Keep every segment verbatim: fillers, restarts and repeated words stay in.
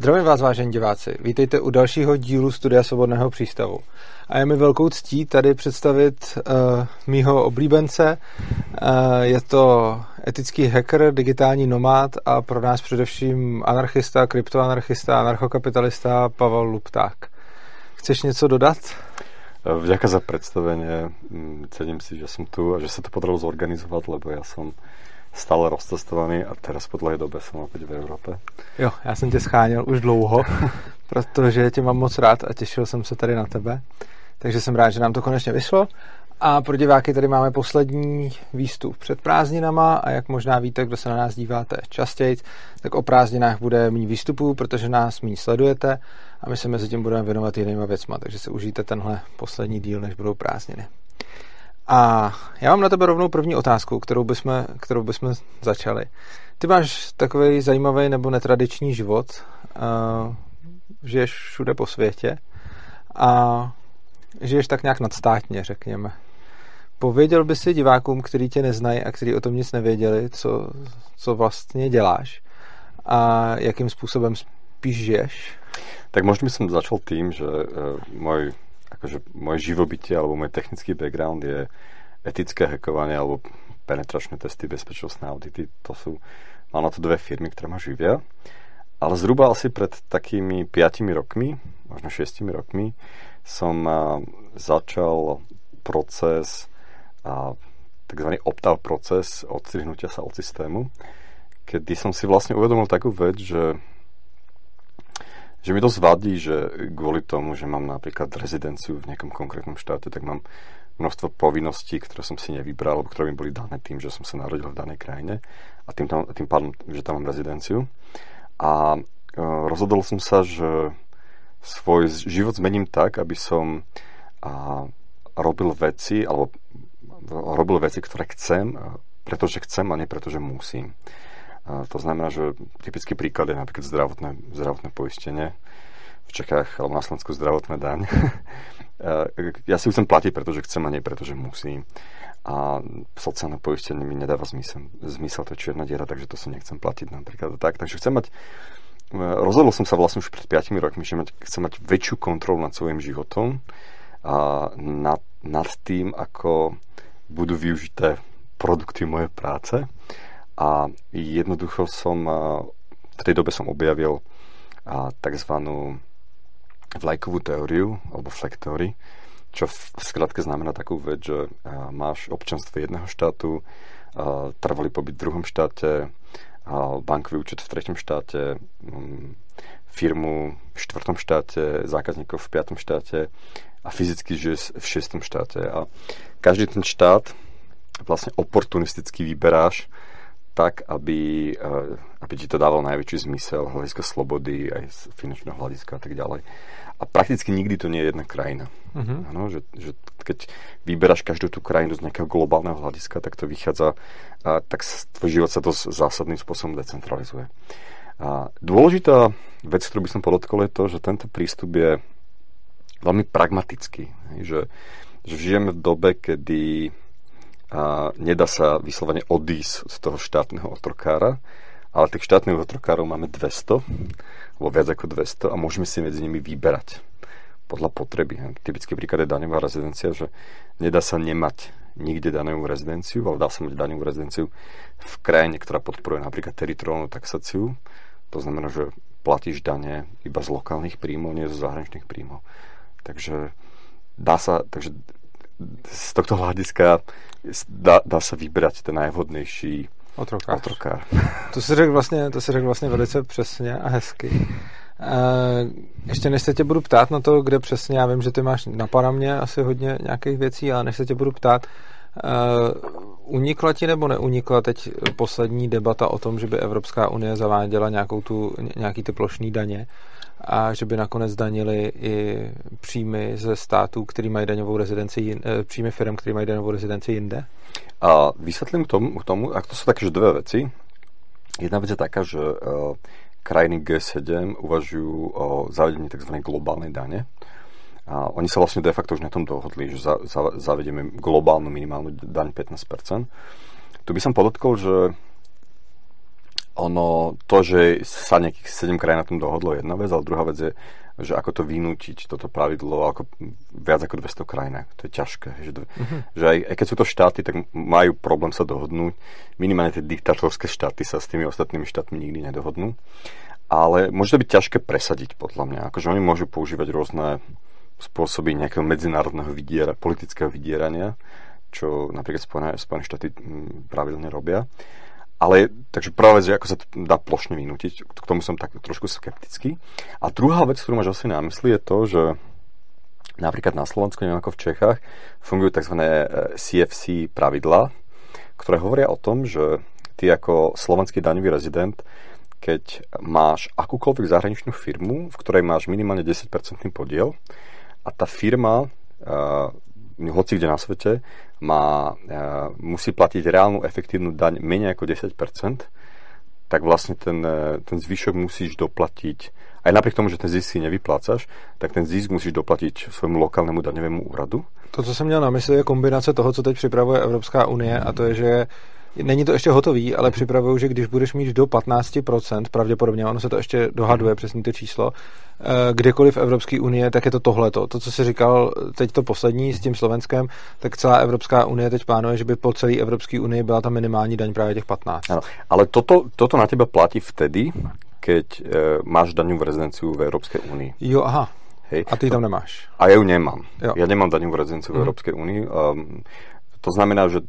Zdravím vás, vážení diváci, vítejte u dalšího dílu Studia Svobodného přístavu. A je mi velkou ctí tady představit uh, mýho oblíbence. Uh, je to etický hacker, digitální nomád a pro nás především anarchista, kryptoanarchista, anarchokapitalista Pavel Lupták. Chceš něco dodat? Vďaka za predstavenie. Cením si, že som tu a že sa to podarilo zorganizovať, lebo ja som stále rozcestovaný a teraz po dlhé dobe som opäť v Európe. Jo, ja som ťa scháňal už dlouho, protože tě mám moc rád a těšil jsem se tady na tebe. Takže jsem rád, že nám to konečně vyšlo. A pro diváky tady máme poslední výstup před prázdninama a jak možná víte, kdo se na nás díváte častěji, tak o prázdninách bude méně výstupů, protože nás méně sledujete a my se mezi tím budeme věnovat jinýma věcma, takže si užijte tenhle poslední díl, než budou prázdniny. A já mám na tebe rovnou první otázku, kterou bychom, kterou bychom začali. Ty máš takový zajímavý nebo netradiční život, uh, žiješ všude po světě a žiješ tak nějak nadstátně, řekněme. Pověděl by si divákům, kteří tě neznají a kteří o tom nic nevěděli, co, co vlastně děláš a jakým způsobem spíš žiješ? Tak možná by som začal tým, že uh, môj, akože, môj živobytie alebo môj technický background je etické hackovanie alebo penetračné testy, bezpečnostné audity. To sú, mám na to dve firmy, ktoré ma živia. Ale zhruba asi pred takými piatimi rokmi, možno šestimi rokmi, som uh, začal proces, uh, takzvaný opt-out proces odstrihnutia sa od systému, kedy som si vlastne uvedomil takú vec, že že mi dosť vadí, že kvôli tomu, že mám napríklad rezidenciu v nejakom konkrétnom štáte, tak mám množstvo povinností, ktoré som si nevybral, alebo ktoré mi boli dané tým, že som sa narodil v danej krajine a tým, tam, tým pádom, že tam mám rezidenciu. A e, rozhodol som sa, že svoj život zmením tak, aby som a, robil veci, alebo robil veci, ktoré chcem, pretože chcem a nie pretože musím. To znamená, že typický príklad je napríklad zdravotné, zdravotné poistenie v Čechách alebo na Slovensku zdravotná daň. Ja si ju chcem platiť, pretože chcem a nie pretože musím. A sociálne poistenie mi nedáva zmysel. Zmysel to je čierna diera, takže to si nechcem platiť napríklad. Tak, takže chcem mať, rozhodol som sa vlastne už pred piatimi rokmi, že mať, chcem mať väčšiu kontrolu nad svojím životom a nad, nad tým, ako budú využité produkty mojej práce. A jednoducho som, v tej dobe som objavil takzvanú vlajkovú teóriu, alebo flag theory, čo v skratke znamená takú vec, že máš občanstvo jedného štátu, trvalý pobyt v druhom štáte, bankový účet v treťom štáte, firmu v štvrtom štáte, zákazníkov v piatom štáte a fyzicky žiješ v šiestom štáte. A každý ten štát vlastne oportunisticky vyberáš tak, aby, aby ti to dávalo najväčší zmysel, hľadiska slobody, aj z finančného hľadiska a tak ďalej. A prakticky nikdy to nie je jedna krajina. Uh-huh. Ano, že, že keď vyberáš každú tú krajinu z nejakého globálneho hľadiska, tak to vychádza, a, tak tvoj život sa dosť zásadným spôsobom decentralizuje. A dôležitá vec, ktorú by som podotkol, je to, že tento prístup je veľmi pragmatický. Že, že žijeme v dobe, kedy a nedá sa vyslovene odísť z toho štátneho otrokára, ale tých štátnych otrokárov máme dvesto, alebo viac ako dvesto a môžeme si medzi nimi vyberať podľa potreby. Typický príklad je daňová rezidencia, že nedá sa nemať nikde daňovú rezidenciu, ale dá sa mať daňovú rezidenciu v krajine, ktorá podporuje napríklad teritoriálnu taxáciu. To znamená, že platíš dane iba z lokálnych príjmov, nie zo zahraničných príjmov. Takže dá sa... Takže z tohto hľadiska dá, dá sa vybrať ten najvhodnejší otrokár. otrokár. To si řekl vlastně, to si řekl vlastně velice přesně a hezky. Uh, ještě než se tě budu ptát na to, kde přesně, já vím, že ty máš na Panamě asi hodně nějakých věcí, ale než se tě budu ptát, uh, unikla ti nebo neunikla teď poslední debata o tom, že by Evropská unie zaváděla nějakou tu, nějaký ty plošný daně a že by nakonec danili i příjmy ze států, který mají daňovou rezidenci, příjmy firm, který mají daňovou rezidenci jinde? A vysvetlím k tomu, k tomu, a to sú také dve veci. Jedna vec je taká, že uh, krajiny gé sedem uvažujú o zavedení tzv. Globálnej dane. A oni sa vlastne de facto už na tom dohodli, že za, za, zavedieme globálnu minimálnu daň pätnásť percent. Tu by som podotkol, že ono, to, že sa nejakých sedem krajín na tom dohodlo, je jedna vec, ale druhá vec je, že ako to vynútiť, toto pravidlo, ako viac ako dvesto krajinách. To je ťažké. Že, mm-hmm. že aj, aj keď sú to štáty, tak majú problém sa dohodnúť. Minimálne tie diktátorské štáty sa s tými ostatnými štátmi nikdy nedohodnú. Ale môže to byť ťažké presadiť, podľa mňa. Akože oni môžu používať rôzne spôsoby nejakého medzinárodného vydiera, politického vydierania, čo napríklad Spojené, Spojené štáty pravidelne robia. Ale, takže prvá vec, že ako sa to dá plošne vynútiť, k tomu som tak trošku skeptický. A druhá vec, ktorú máš asi na mysli, je to, že napríklad na Slovensku, neviem ako v Čechách, fungujú tzv. C F C pravidlá, ktoré hovoria o tom, že ty ako slovenský daňový rezident, keď máš akúkoľvek zahraničnú firmu, v ktorej máš minimálne desať percent podiel a tá firma uh, hoci kde na svete má, uh, musí platiť reálnu efektívnu daň menej ako desať percent, tak vlastne ten, uh, ten zvyšok musíš doplatiť, aj napriek tomu, že ten zisk si nevyplácaš, tak ten zisk musíš doplatiť svojmu lokálnemu daňovému úradu. To, co jsem měl na mysli, je kombinace toho, co teď připravuje Evropská unie, a to je, že není to ještě hotový, ale připravuju, že když budeš mít do patnáct procent, pravděpodobně, ono se to ještě dohaduje, přesně to číslo, kdekoliv v Evropské unie, tak je to tohleto. To, co jsi říkal teď to poslední s tím Slovenskem, tak celá Evropská unie teď plánuje, že by po celé Evropské unii byla ta minimální daň právě těch patnáct. Ano, ale toto, toto na tebe platí vtedy, keď e, máš daňovú rezidenciu v Evropské unii. Jo, aha. Hej. A ty tam nemáš. A já ju nemám. Jo. Já nemám daňovú rezidenciu v hmm. Evropské unii. Um, To znamená, že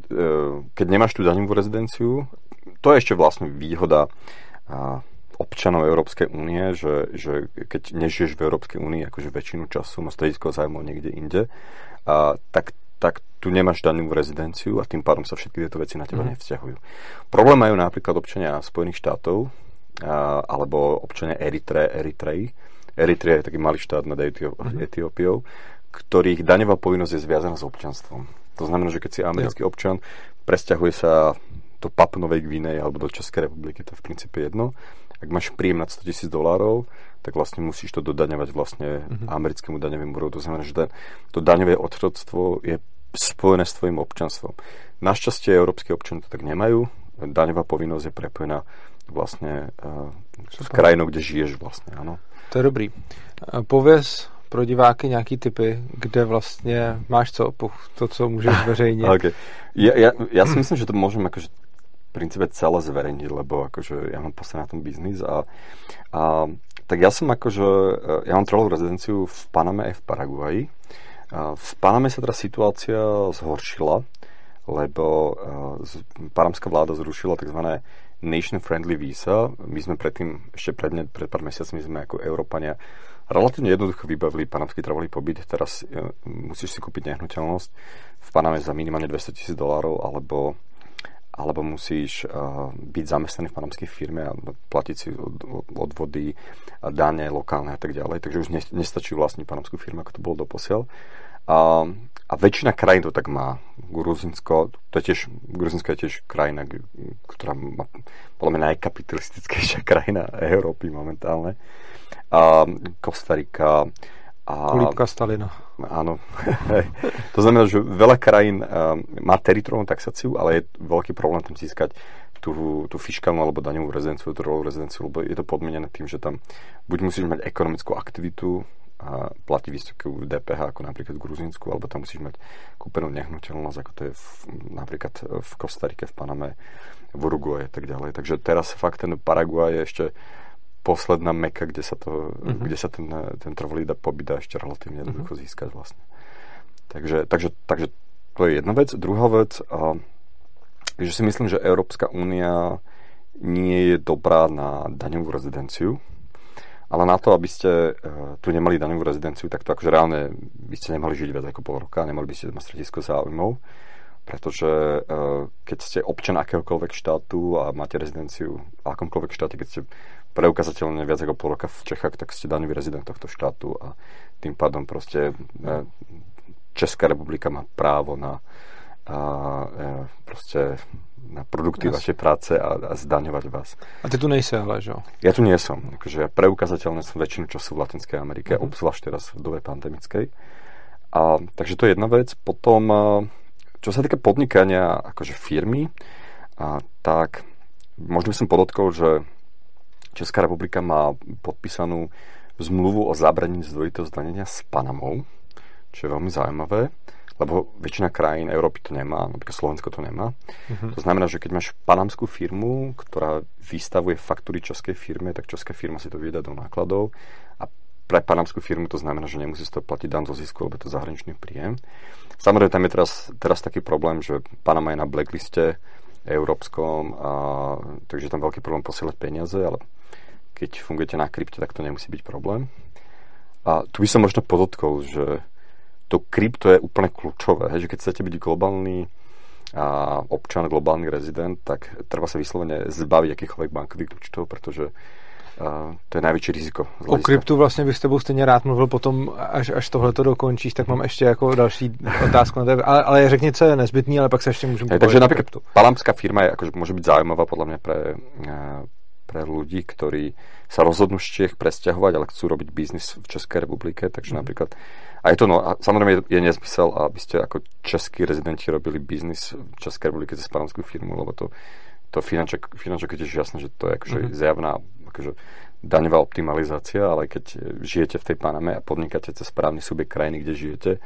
keď nemáš tú daňovú rezidenciu, to je ešte vlastne výhoda občanov Európskej únie, že, že keď nežiješ v Európskej únii akože väčšinu času, má stredisko zájmu niekde inde, tak, tak tu nemáš daňovú rezidenciu a tým pádom sa všetky tieto veci na teba mm. nevzťahujú. Problém majú napríklad občania Spojených štátov alebo občania Eritre, Eritreji. Eritrea je taký malý štát nad Etiópiou, mm. ktorých daňová povinnosť je zviazaná s občanstvom. To znamená, že keď si americký jo. občan presťahuje sa do Papnovej Gvineje alebo do Českej republiky, to je v princípe jedno. Ak máš príjem nad sto tisíc dolárov, tak vlastne musíš to dodaňovať vlastne mm-hmm. americkému daňovému úradu. To znamená, že ten, to daňové otroctvo je spojené s tvojim občanstvom. Našťastie európske občany to tak nemajú. Daňová povinnosť je prepojená vlastne uh, s krajinou, kde žiješ vlastne. Áno. To je dobrý. Pověz pro diváky nějaký tipy, kde vlastně máš co, to, co můžeš zveřejnit. Okay. Ja, ja, ja si myslím, že to môžem akože v princípe celé zverejniť, lebo akože ja mám posledný na tom biznis a, a tak ja som akože, ja mám trvalú rezidenciu v Paname aj v Paraguaji. A v Paname sa teraz situácia zhoršila, lebo z, panamská vláda zrušila tzv. Nation-friendly víza. My sme predtým, ešte pred, ne, pred pár mesiacmi sme ako Európania relatívne jednoducho vybavili panamský trvalý pobyt. Teraz e, musíš si kúpiť nehnuteľnosť v Paname za minimálne dvesto tisíc dolárov alebo, alebo musíš e, byť zamestnaný v panamskej firme a platiť si od, odvody, a dane lokálne a tak ďalej. Takže už ne, nestačí vlastniť panamskú firmu, ako to bolo doposiaľ. A, a väčšina krajín to tak má. Gruzinsko, to je tiež, Gruzinsko je tiež krajina, ktorá má podľa mňa najkapitalistickejšia krajina Európy momentálne. A Kostarika a... Kulípka Stalina. Áno. To znamená, že veľa krajín má teritoriálnu taxáciu, ale je veľký problém tam získať tú, tú fiškálnu alebo daňovú rezidenciu, trvalú rezidenciu, lebo je to podmienené tým, že tam buď musíš mať ekonomickú aktivitu a platí vysokú D P H ako napríklad v Gruzínsku, alebo tam musíš mať kúpenú nehnuteľnosť, ako to je v, napríklad v Kostarike, v Paname, v Uruguaye a tak ďalej. Takže teraz fakt ten Paraguay je ešte posledná meka, kde sa, to, mm-hmm. kde sa ten, ten trvalý pobyt dá ešte relatívne jednoducho mm-hmm. získať vlastne. Takže, takže, takže to je jedna vec. Druhá vec, a, že si myslím, že Európska únia nie je dobrá na daňovú rezidenciu, ale na to, aby ste uh, tu nemali daňovú rezidenciu, tak to akože reálne by ste nemali žiť viac ako pol roka, nemali by ste mať stredisko záujmov, pretože uh, keď ste občan akéhokoľvek štátu a máte rezidenciu v akomkoľvek štáte, keď ste preukazateľne viac ako pol roka v Čechách, tak ste daňový rezident tohto štátu a tým pádom proste uh, Česká republika má právo na a proste na produkty yes. vašej práce a, a zdaňovať vás. A ty tu nejsi, ale že? Ja tu nie som. Akože ja preukazateľne som väčšinu času v Latinskej Amerike, mm-hmm. obzvlášť teraz v dobe pandemickej. A, takže to je jedna vec. Potom, čo sa týka podnikania akože firmy, a, tak Možno som podotkol, že Česká republika má podpísanú zmluvu o zabraní zdvojitého zdanenia s Panamou, čo je veľmi zaujímavé, lebo väčšina krajín Európy to nemá, napríklad Slovensko to nemá. Uh-huh. To znamená, že keď máš panamskú firmu, ktorá vystavuje faktúry českej firme, tak česká firma si to vyjde do nákladov a pre panamskú firmu to znamená, že nemusí si to platiť dan zo zisku, lebo to zahraničný príjem. Samozrejme, tam je teraz, teraz taký problém, že Panama je na blackliste európskom, a, takže je tam veľký problém posielať peniaze, ale keď fungujete na krypte, tak to nemusí byť problém. A tu by som možno podotkol, že to krypto je úplne kľúčové, hej, že keď chcete byť globálny a, občan, globálny rezident, tak treba sa vyslovene zbaviť akýchkoľvek bankových účtov, pretože Uh, to je největší riziko. O kryptu vlastně bych s tebou stejně rád mluvil potom, až, až tohleto dokončíš, tak mám ještě jako další otázku na tebe. Ale, ale řekni, co je nezbytný, ale pak se ještě můžeme povědět. Takže například panamská firma je, akože, může být zájmová podle mě pre, pre ľudí, ktorí sa rozhodnú z Čech presťahovať, ale chcú robiť biznis v Českej republike, takže mm. napríklad a je to, no, a samozrejme je, je nezmysel, aby ste ako českí rezidenti robili biznis v Českej republike cez panamskú firmu, lebo to to finanček, finanček je tiež jasné, že to je akože mm-hmm. zjavná akože daňová optimalizácia, ale keď žijete v tej Paname a podnikáte cez správny subjekt krajiny, kde žijete e,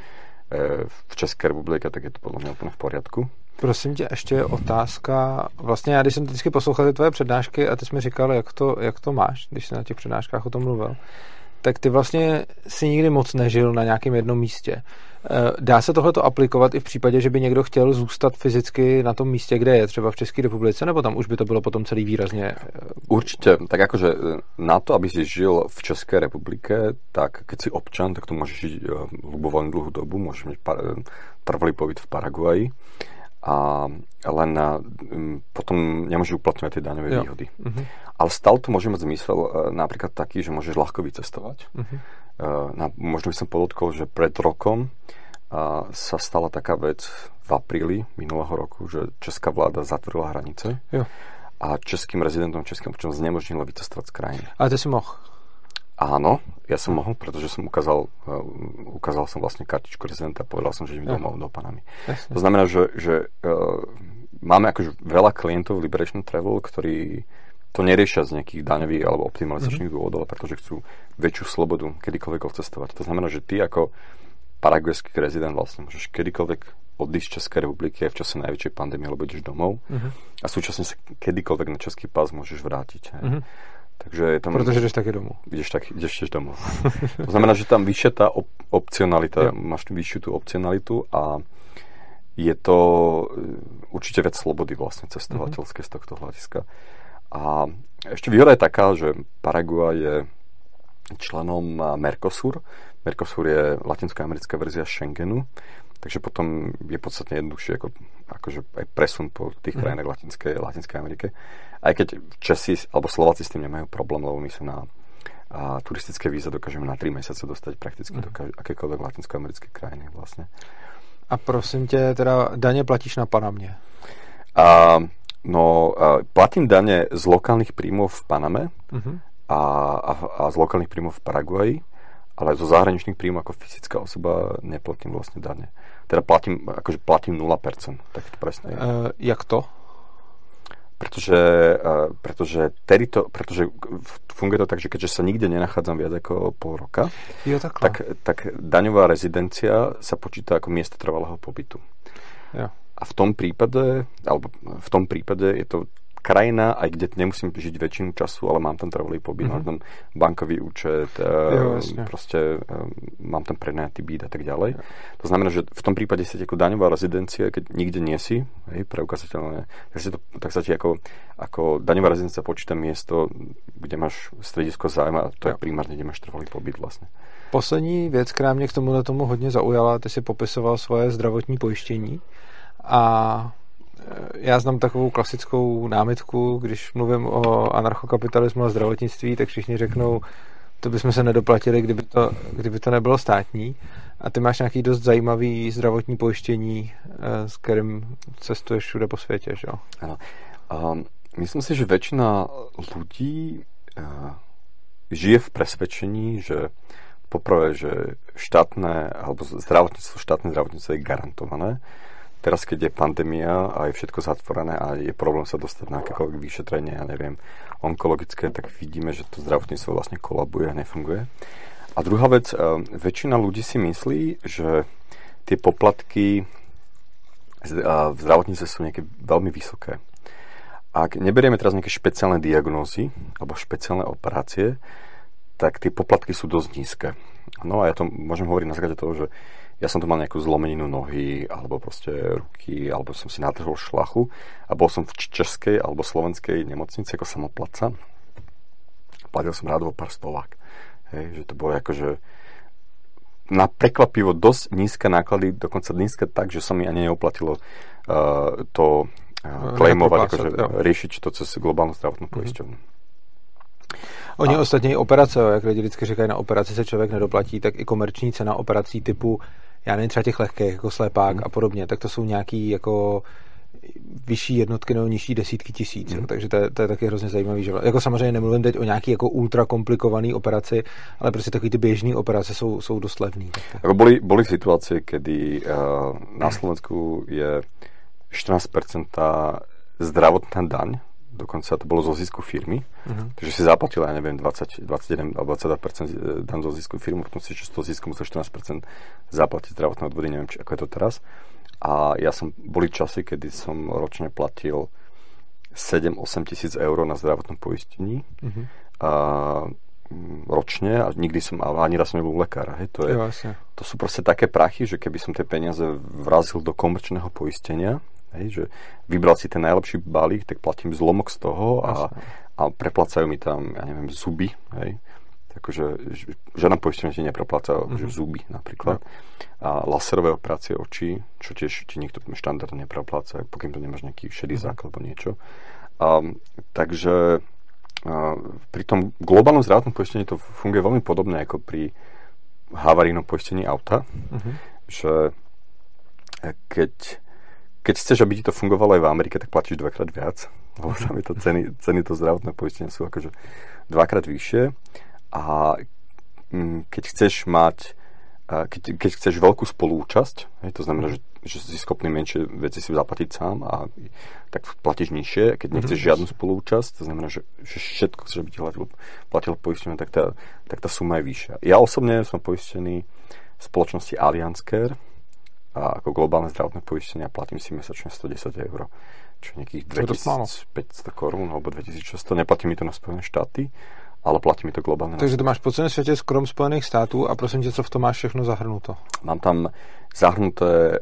v České republice, tak je to podľa mňa úplne v poriadku. Prosím tě, ještě otázka. Vlastně já, když jsem vždycky poslouchal ty tvoje přednášky a ty jsi mi říkal, jak to, jak to máš, když jsi na těch přednáškách o tom mluvil, tak ty vlastně si nikdy moc nežil na nějakém jednom místě. Dá se tohleto aplikovat i v případě, že by někdo chtěl zůstat fyzicky na tom místě, kde je, třeba v České republice, nebo tam už by to bylo potom celý výrazně? Určitě. Tak jakože na to, aby si žil v České republice, tak keď si občan, tak to můžeš žít ľubovoľnú dlhú dobu, můžeš mít trvalý pobyt v Paraguaji, a len na, potom nemôžu uplatňovať tie daňové výhody. Uh-huh. Ale stále to môže mať zmysel napríklad taký, že môžeš ľahko vycestovať. Uh-huh. Na, možno by som podotkol, že pred rokom a, sa stala taká vec v apríli minulého roku, že česká vláda zatvorila hranice jo. a českým rezidentom, českým občanom znemožnila vycestovať z krajiny. Ale to si mohl? Áno, ja som mohol, pretože som ukázal, uh, ukázal som vlastne kartičku rezidenta a povedal som, že idem domov do Panamy. Jasne. To znamená, že, že uh, máme akože veľa klientov v Liberation Travel, ktorí to neriešia z nejakých daňových alebo optimalizačných mm-hmm. dôvodov, pretože chcú väčšiu slobodu kedykoľvek odcestovať. To znamená, že ty ako paraguajský rezident vlastne môžeš kedykoľvek odísť z Českej republiky aj v čase najväčšej pandémie, lebo ideš domov mm-hmm. a súčasne sa kedykoľvek na český pás môžeš vrátiť. Takže je tam, protože jdeš taky domů. Jdeš taky, jdeš, jdeš domů. To znamená, že tam vyšší ta op, opcionalita, jo. máš vyšší tu opcionalitu a je to určitě věc slobody vlastně cestovatelské mm-hmm. z tohto hlediska. A ještě výhoda je taká, že Paraguay je členom Mercosur. Mercosur je latinskoamerická verzia Schengenu, takže potom je podstatně jednodušší jako, jakože aj presun po těch krajinách Latinské, Latinské Ameriky. Aj keď Česi alebo Slováci s tým nemajú problém, lebo my sa na a, turistické víza dokážeme na tri mesiace dostať prakticky mm. do akékoľvek latinskoamerické krajiny vlastne. A prosím tě, teda daně platíš na Panamě? A, no, a, platím daně z lokálnych príjmov v Paname mm-hmm. a, a, a z lokálnych príjmov v Paraguaji, ale zo zahraničných príjmov ako fyzická osoba neplatím vlastne daně. Teda platím, akože platím nula percent, tak to presne je. Uh, jak to? Pretože, pretože, terito, pretože funguje to tak, že keďže sa nikde nenachádzam viac ako pol roka, jo, tak, tak daňová rezidencia sa počíta ako miesto trvalého pobytu. Jo. A v tom prípade, alebo v tom prípade je to krajina, aj kde nemusím žiť väčšinu času, ale mám tam trvalý pobyt, mm-hmm. mám tam bankový účet, jo, proste mám tam prenajatý byt a tak ďalej. Jo. To znamená, že v tom prípade si ako daňová rezidencia, keď nikde nie si, hej, preukazateľné, tak, si to, tak sa ti ako, ako daňová rezidencia počíta miesto, kde máš stredisko zájma, a to jo. je primárne, kde máš trvalý pobyt vlastne. Poslední věc, která mě k tomuhle tomu hodně zaujala, ty si popisoval svoje zdravotní pojištění a já znám takovou klasickou námitku, když mluvím o anarchokapitalismu a zdravotnictví, tak všichni řeknou, to bychom se nedoplatili, kdyby to, kdyby to nebylo státní. A ty máš nějaký dost zajímavý zdravotní pojištění, s kterým cestuješ všude po světě, že jo? Ano. Um, myslím si, že většina lidí uh, žije v přesvědčení, že poprvé, že štátné, alebo zdravotnictvo, štátne zdravotnictvo je garantované. teraz, keď je pandémia a je všetko zatvorené a je problém sa dostať na akékoľvek vyšetrenie, ja neviem, onkologické, tak vidíme, že to zdravotníctvo vlastne kolabuje a nefunguje. A druhá vec, väčšina ľudí si myslí, že tie poplatky v zdravotníctve sú nejaké veľmi vysoké. Ak neberieme teraz nejaké špeciálne diagnózy alebo špeciálne operácie, tak tie poplatky sú dosť nízke. No a ja to môžem hovoriť na základe toho, že ja som tu mal nejakú zlomeninu nohy, alebo proste ruky, alebo som si natrhol šlachu a bol som v českej alebo slovenskej nemocnici ako samoplatca. Platil som rádovo pár stovák. Hej, že to bolo akože na prekvapivo dosť nízke náklady, dokonca nízke tak, že sa mi ani neoplatilo uh, to uh, klejmovať, akože jo. Riešiť to cez globálnu zdravotnú poisťovnu. Mm-hmm. Oni a... ostatně i operace, jak lidi vždycky říkají, na operaci se člověk nedoplatí, tak i komerční cena operací typu, já nevím, třeba těch lehkých, jako slepák mm. a podobně, tak to jsou nějaký jako vyšší jednotky nebo nižší desítky tisíc. Mm. No, takže to je, to je taky hrozně zajímavý. Že jako samozřejmě nemluvím teď o nějaký jako ultra komplikovaný operaci, ale prostě takový ty běžný operace jsou, jsou dost levný. Jako boli, boli v situaci, kdy uh, na Slovensku je štrnásť percent zdravotná daň, dokonce to bylo zo zisku firmy, uh-huh. takže si zaplatila, já nevím, dvadsať, dvadsaťjeden, dvadsaťdva percent dan zo zisku firmy, potom si z toho zisku musel štrnásť percent zaplatit zdravotné odvody, nevím, či, ako je to teraz. A já jsem, boli časy, kdy jsem ročně platil sedem až osem tisíc eur na zdravotnom pojištění uh-huh. a ročně a nikdy jsem, ale ani raz nebyl u lekára. Hej, to, je, jo, to jsou prostě také prachy, že keby jsem ty peníze vrazil do komerčného pojištění, hej, že vybral si ten najlepší balík, tak platím zlomok z toho a, a preplácajú mi tam, ja neviem, zuby. Hej. Takže žiadna poistenie ti neprepláca mm-hmm. zuby napríklad. A laserové operácie očí, čo tiež ti nikto štandardne neprepláca, pokým to nemáš nejaký šedý mm-hmm. základ alebo niečo. A, takže a, pri tom globálnom zdravotnom poistení to funguje veľmi podobne ako pri havarijnom poistení auta. Mm-hmm. Že keď Keď chceš, aby ti to fungovalo aj v Amerike, tak platíš dvakrát viac, lebo tam je to ceny, ceny to zdravotné poistenie sú akože dvakrát vyššie a keď chceš mať, keď, keď chceš veľkú spolúčasť, to znamená, že, že si schopný menšie veci si zaplatiť sám, a tak platíš nižšie, keď nechceš žiadnu spolúčasť, to znamená, že, že všetko chceš, aby ti platilo poistenie, tak tá, tak tá suma je vyššia. Ja osobne som poistený v spoločnosti Alliance Care, a ako globálne zdravotné poistenie a platím si mesačne sto desať eur, čo nejakých dvetisícpäťsto korún alebo dvetisícšesťsto. Neplatí mi to na Spojené štáty, ale platí mi to globálne. Takže to máš po celém světě skrom Spojených států a prosím tě, co v tom máš všechno zahrnuto? Mám tam zahrnuté uh,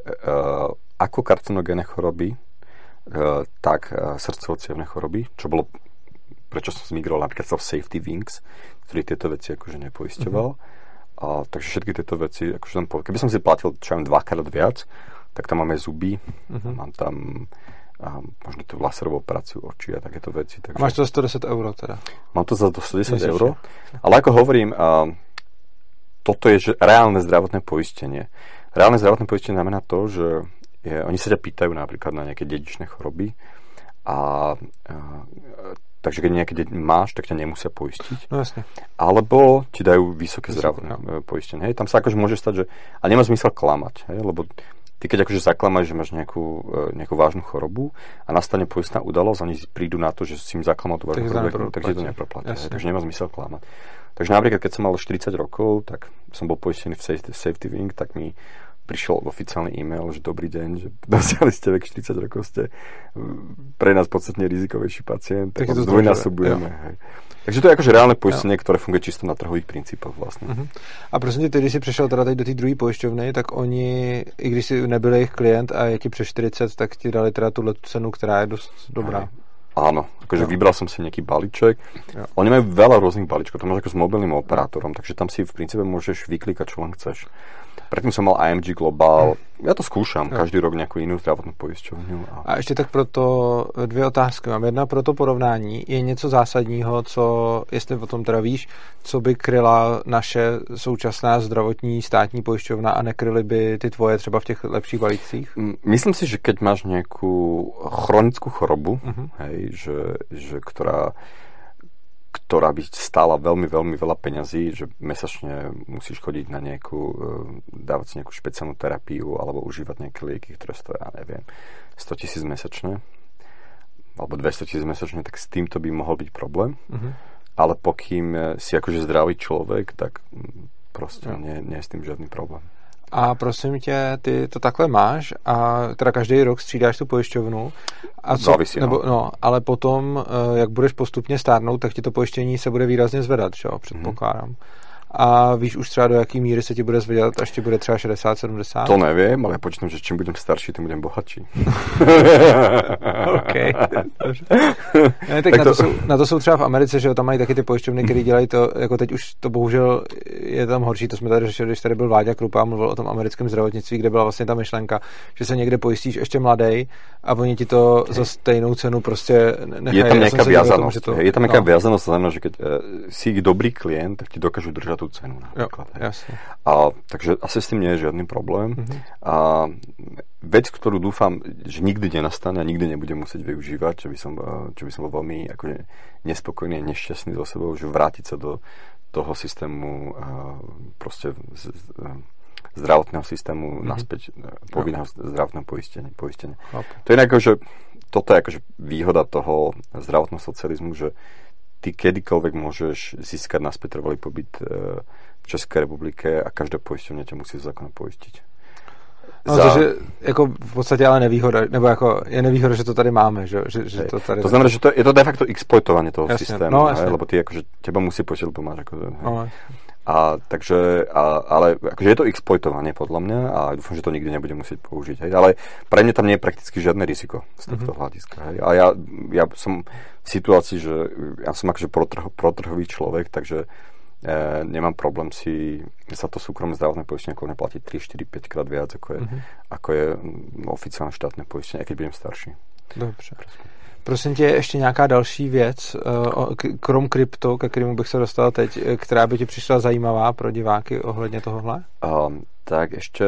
ako karcinogénne choroby, uh, tak uh, srdcovo-cievne choroby, čo bolo, prečo som zmigroval napríklad sa v Safety Wings, ktorý tieto veci akože nepoisťoval. Mm-hmm. A, takže všetky tieto veci, akože tam, keby som si platil čo mám dvakrát viac, tak tam máme zuby, uh-huh. mám tam a, možno tú laserovú operáciu očí a takéto veci. Takže... A máš to za sto desať eur teda? Mám to za sto desať eur, ale ako hovorím, a, toto je že reálne zdravotné poistenie. Reálne zdravotné poistenie znamená to, že je, oni sa ťa pýtajú napríklad na nejaké dedičné choroby a, a takže keď nejaké deti máš, tak ťa nemusia poistiť. No jasne. Alebo ti dajú vysoké zdravotné no. poistenie. Hej, tam sa akože môže stať, že... A nemá zmysel klamať, hej, lebo ty keď akože zaklamáš, že máš nejakú, nejakú vážnu chorobu a nastane poistná udalosť, oni prídu na to, že si im zaklamal tú vážnu chorobu, tak si to neproplatia. Takže nemá zmysel klamať. Takže napríklad, keď som mal štyridsať rokov, tak som bol poistený v Safety Wing, tak mi prišiel oficiálny e-mail, že dobrý deň, že dosiahli ste vek štyridsať rokov, ste pre nás podstatne rizikovejší pacient, tak, tak to zdvojnásobujeme. Takže to je akože reálne poistenie, ktoré funguje čisto na trhových principoch vlastne. Uh-huh. A prosím tě, když si prišiel teda teď do té druhé pojišťovny, tak oni, i když si nebyl jejich klient a je ti přes štyridsať, tak ti dali teda tuhle cenu, která je dost dobrá. Aj. Áno, akože jo. Vybral som si nejaký balíček. Jo. Oni majú veľa rôznych balíčkov, to máš ako s mobilným operátorom, takže tam si v princípe môžeš vyklikať, čo len chceš. Predtým som mal I M G Global, ja to skúšam, jo. Každý rok nejakú inú zdravotnú poisťovňu. A... a ešte tak proto dvě otázky mám. Jedna pro to porovnání. Je něco zásadního, co, jestli o tom teda víš, co by kryla naše současná zdravotní státní pojišťovna a nekryly by ty tvoje třeba v těch lepších balících? Myslím si, že keď máš nejakú chronickú chorobu, uh-huh. hej, Že, že, ktorá ktorá by stála veľmi, veľmi veľa peňazí, že mesačne musíš chodiť na nejakú, dávať si nejakú špeciálnu terapiu alebo užívať nejaké lieky, ktoré stojí, ja neviem, sto tisíc mesačne alebo dvesto tisíc mesačne, tak s týmto by mohol byť problém. Uh-huh. Ale pokým si akože zdravý človek, tak prostě nie, nie je s tým žádný problém. A prosím tě, ty to takhle máš a teda každý rok střídáš tu pojišťovnu. A co, závisí, no. Nebo, no, ale potom, jak budeš postupně stárnout, tak ti to pojištění se bude výrazně zvedat, čo? Předpokládám. Hmm. A víš už třeba, do jaký míry se ti bude zvedat, až ti bude třeba šedesát, sedmdesát? To nevím, ale počítám, že čím budem starší, tím budem bohatší. OK. Ne, tak tak na, to... To jsou, na to jsou třeba v Americe, že jo, tam mají taky ty pojišťovny, které dělají to, jako teď už to bohužel je tam horší, to jsme tady řešili, když tady byl Vláďa Krupa a mluvil o tom americkém zdravotnictví, kde byla vlastně ta myšlenka, že se někde pojistíš ještě mladej a oni ti to za stejnou cenu prostě nechají. Je tam nějaká viazanost, to... je tam nějaká no. viazanost, znamená, že keď jsi dobrý klient, tak ti dokážu držet tu cenu napríklad. Jo, a, takže asi s tým nie je žiadny problém. Mm-hmm. A vec, ktorú dúfam, že nikdy nenastane a nikdy nebudem musieť využívať, čo by som, čo by som bol veľmi akože nespokojný a nešťastný so sebou, že vrátiť sa do toho systému proste z, z, zdravotného systému mm-hmm. naspäť povinného zdravotného poistenia. poistenia. Okay. To je akože, toto je akože výhoda toho zdravotného socializmu, že ty kedykoľvek môžeš získať naspäť trvalý pobyt v České republike a každá pojišťovňa tě musí zákona pojistiť. No, za... takže jako v podstatě ale nevýhoda, nebo jako je nevýhoda, že to tady máme, že, že, že to tady... To znamená, že to je, je to de facto exploitovanie toho jasne, systému, no, hej, lebo ty akože teba musí pojistiť, lebo máš ako... No, a takže, a, ale akože je to exploitovanie podľa mňa a dúfam, že to nikdy nebudem musieť použiť, hej. Ale pre mňa tam nie je prakticky žiadne riziko z tohto mm-hmm. hľadiska, hej. A ja, ja som v situácii, že ja som akože protrho, protrhový človek, takže eh, nemám problém si za to súkromné zdravotné poistenie ako neplatiť tri, štyri, päť krát viac, ako je, mm-hmm. ako je oficiálne štátne poistenie, aj keď budem starší. Dobře. Prosím tě, ještě nějaká další věc, krom krypto, ke kterému bych se dostal teď, která by ti přišla zajímavá pro diváky ohledně tohohle? Um, tak ještě,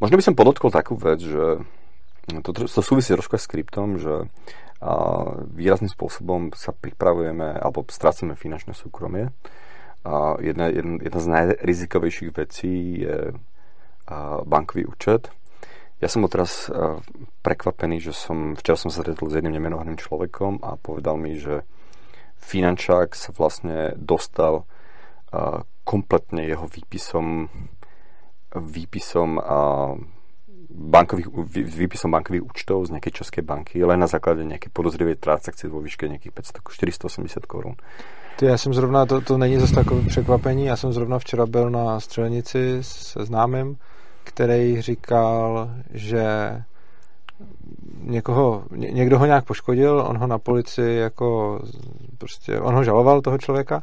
možná bych jsem podotkol takovou věc, že to, to souvisí trošku s kryptom, že výrazným způsobem se připravujeme, alebo ztrácíme finančné soukromě. A jedna, jedna, jedna z nejrizikovějších věcí je bankový účet. Ja som bol teraz uh, prekvapený, že som, včera som sa stretol s jedným nemenovaným človekom a povedal mi, že finančák sa vlastne dostal uh, kompletne jeho výpisom výpisom uh, bankových, výpisom bankových účtov z nejakej českej banky, len na základe nejakej podozrivej transakcie vo výške nejakých päťsto, štyristo osemdesiat korun. Ty, já jsem zrovna, to, to není zase takové překvapení, já jsem zrovna včera byl na střelnici se známým, který říkal, že někoho, ně, někdo ho nějak poškodil, on ho na policii jako prostě, on ho žaloval toho člověka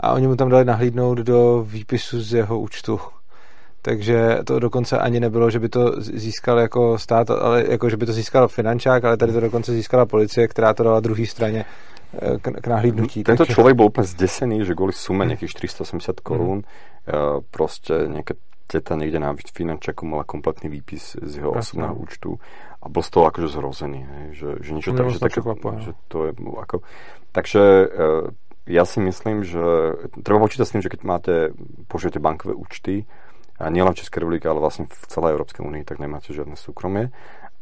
a oni mu tam dali nahlídnout do výpisu z jeho účtu. Takže to dokonce ani nebylo, že by to získal jako stát, ale jako, že by to získal finančák, ale tady to dokonce získala policie, která to dala druhé straně k, k nahlídnutí. Tento tak... člověk byl úplně zděsený, že kvůli sume nějakých štyristo osemdesiat korun hmm. prostě nějaké teta někde na finančaku mala kompletný výpis z jeho osobného účtu a byl z toho akože zhrozený, že, že niečo tak, že, tak, že to je ako... Takže ja si myslím, že treba počítať s tým, že keď máte, používate bankové účty, a nielen v Českej republike, ale vlastne v celé Európskej únii, tak nemáte žiadne súkromie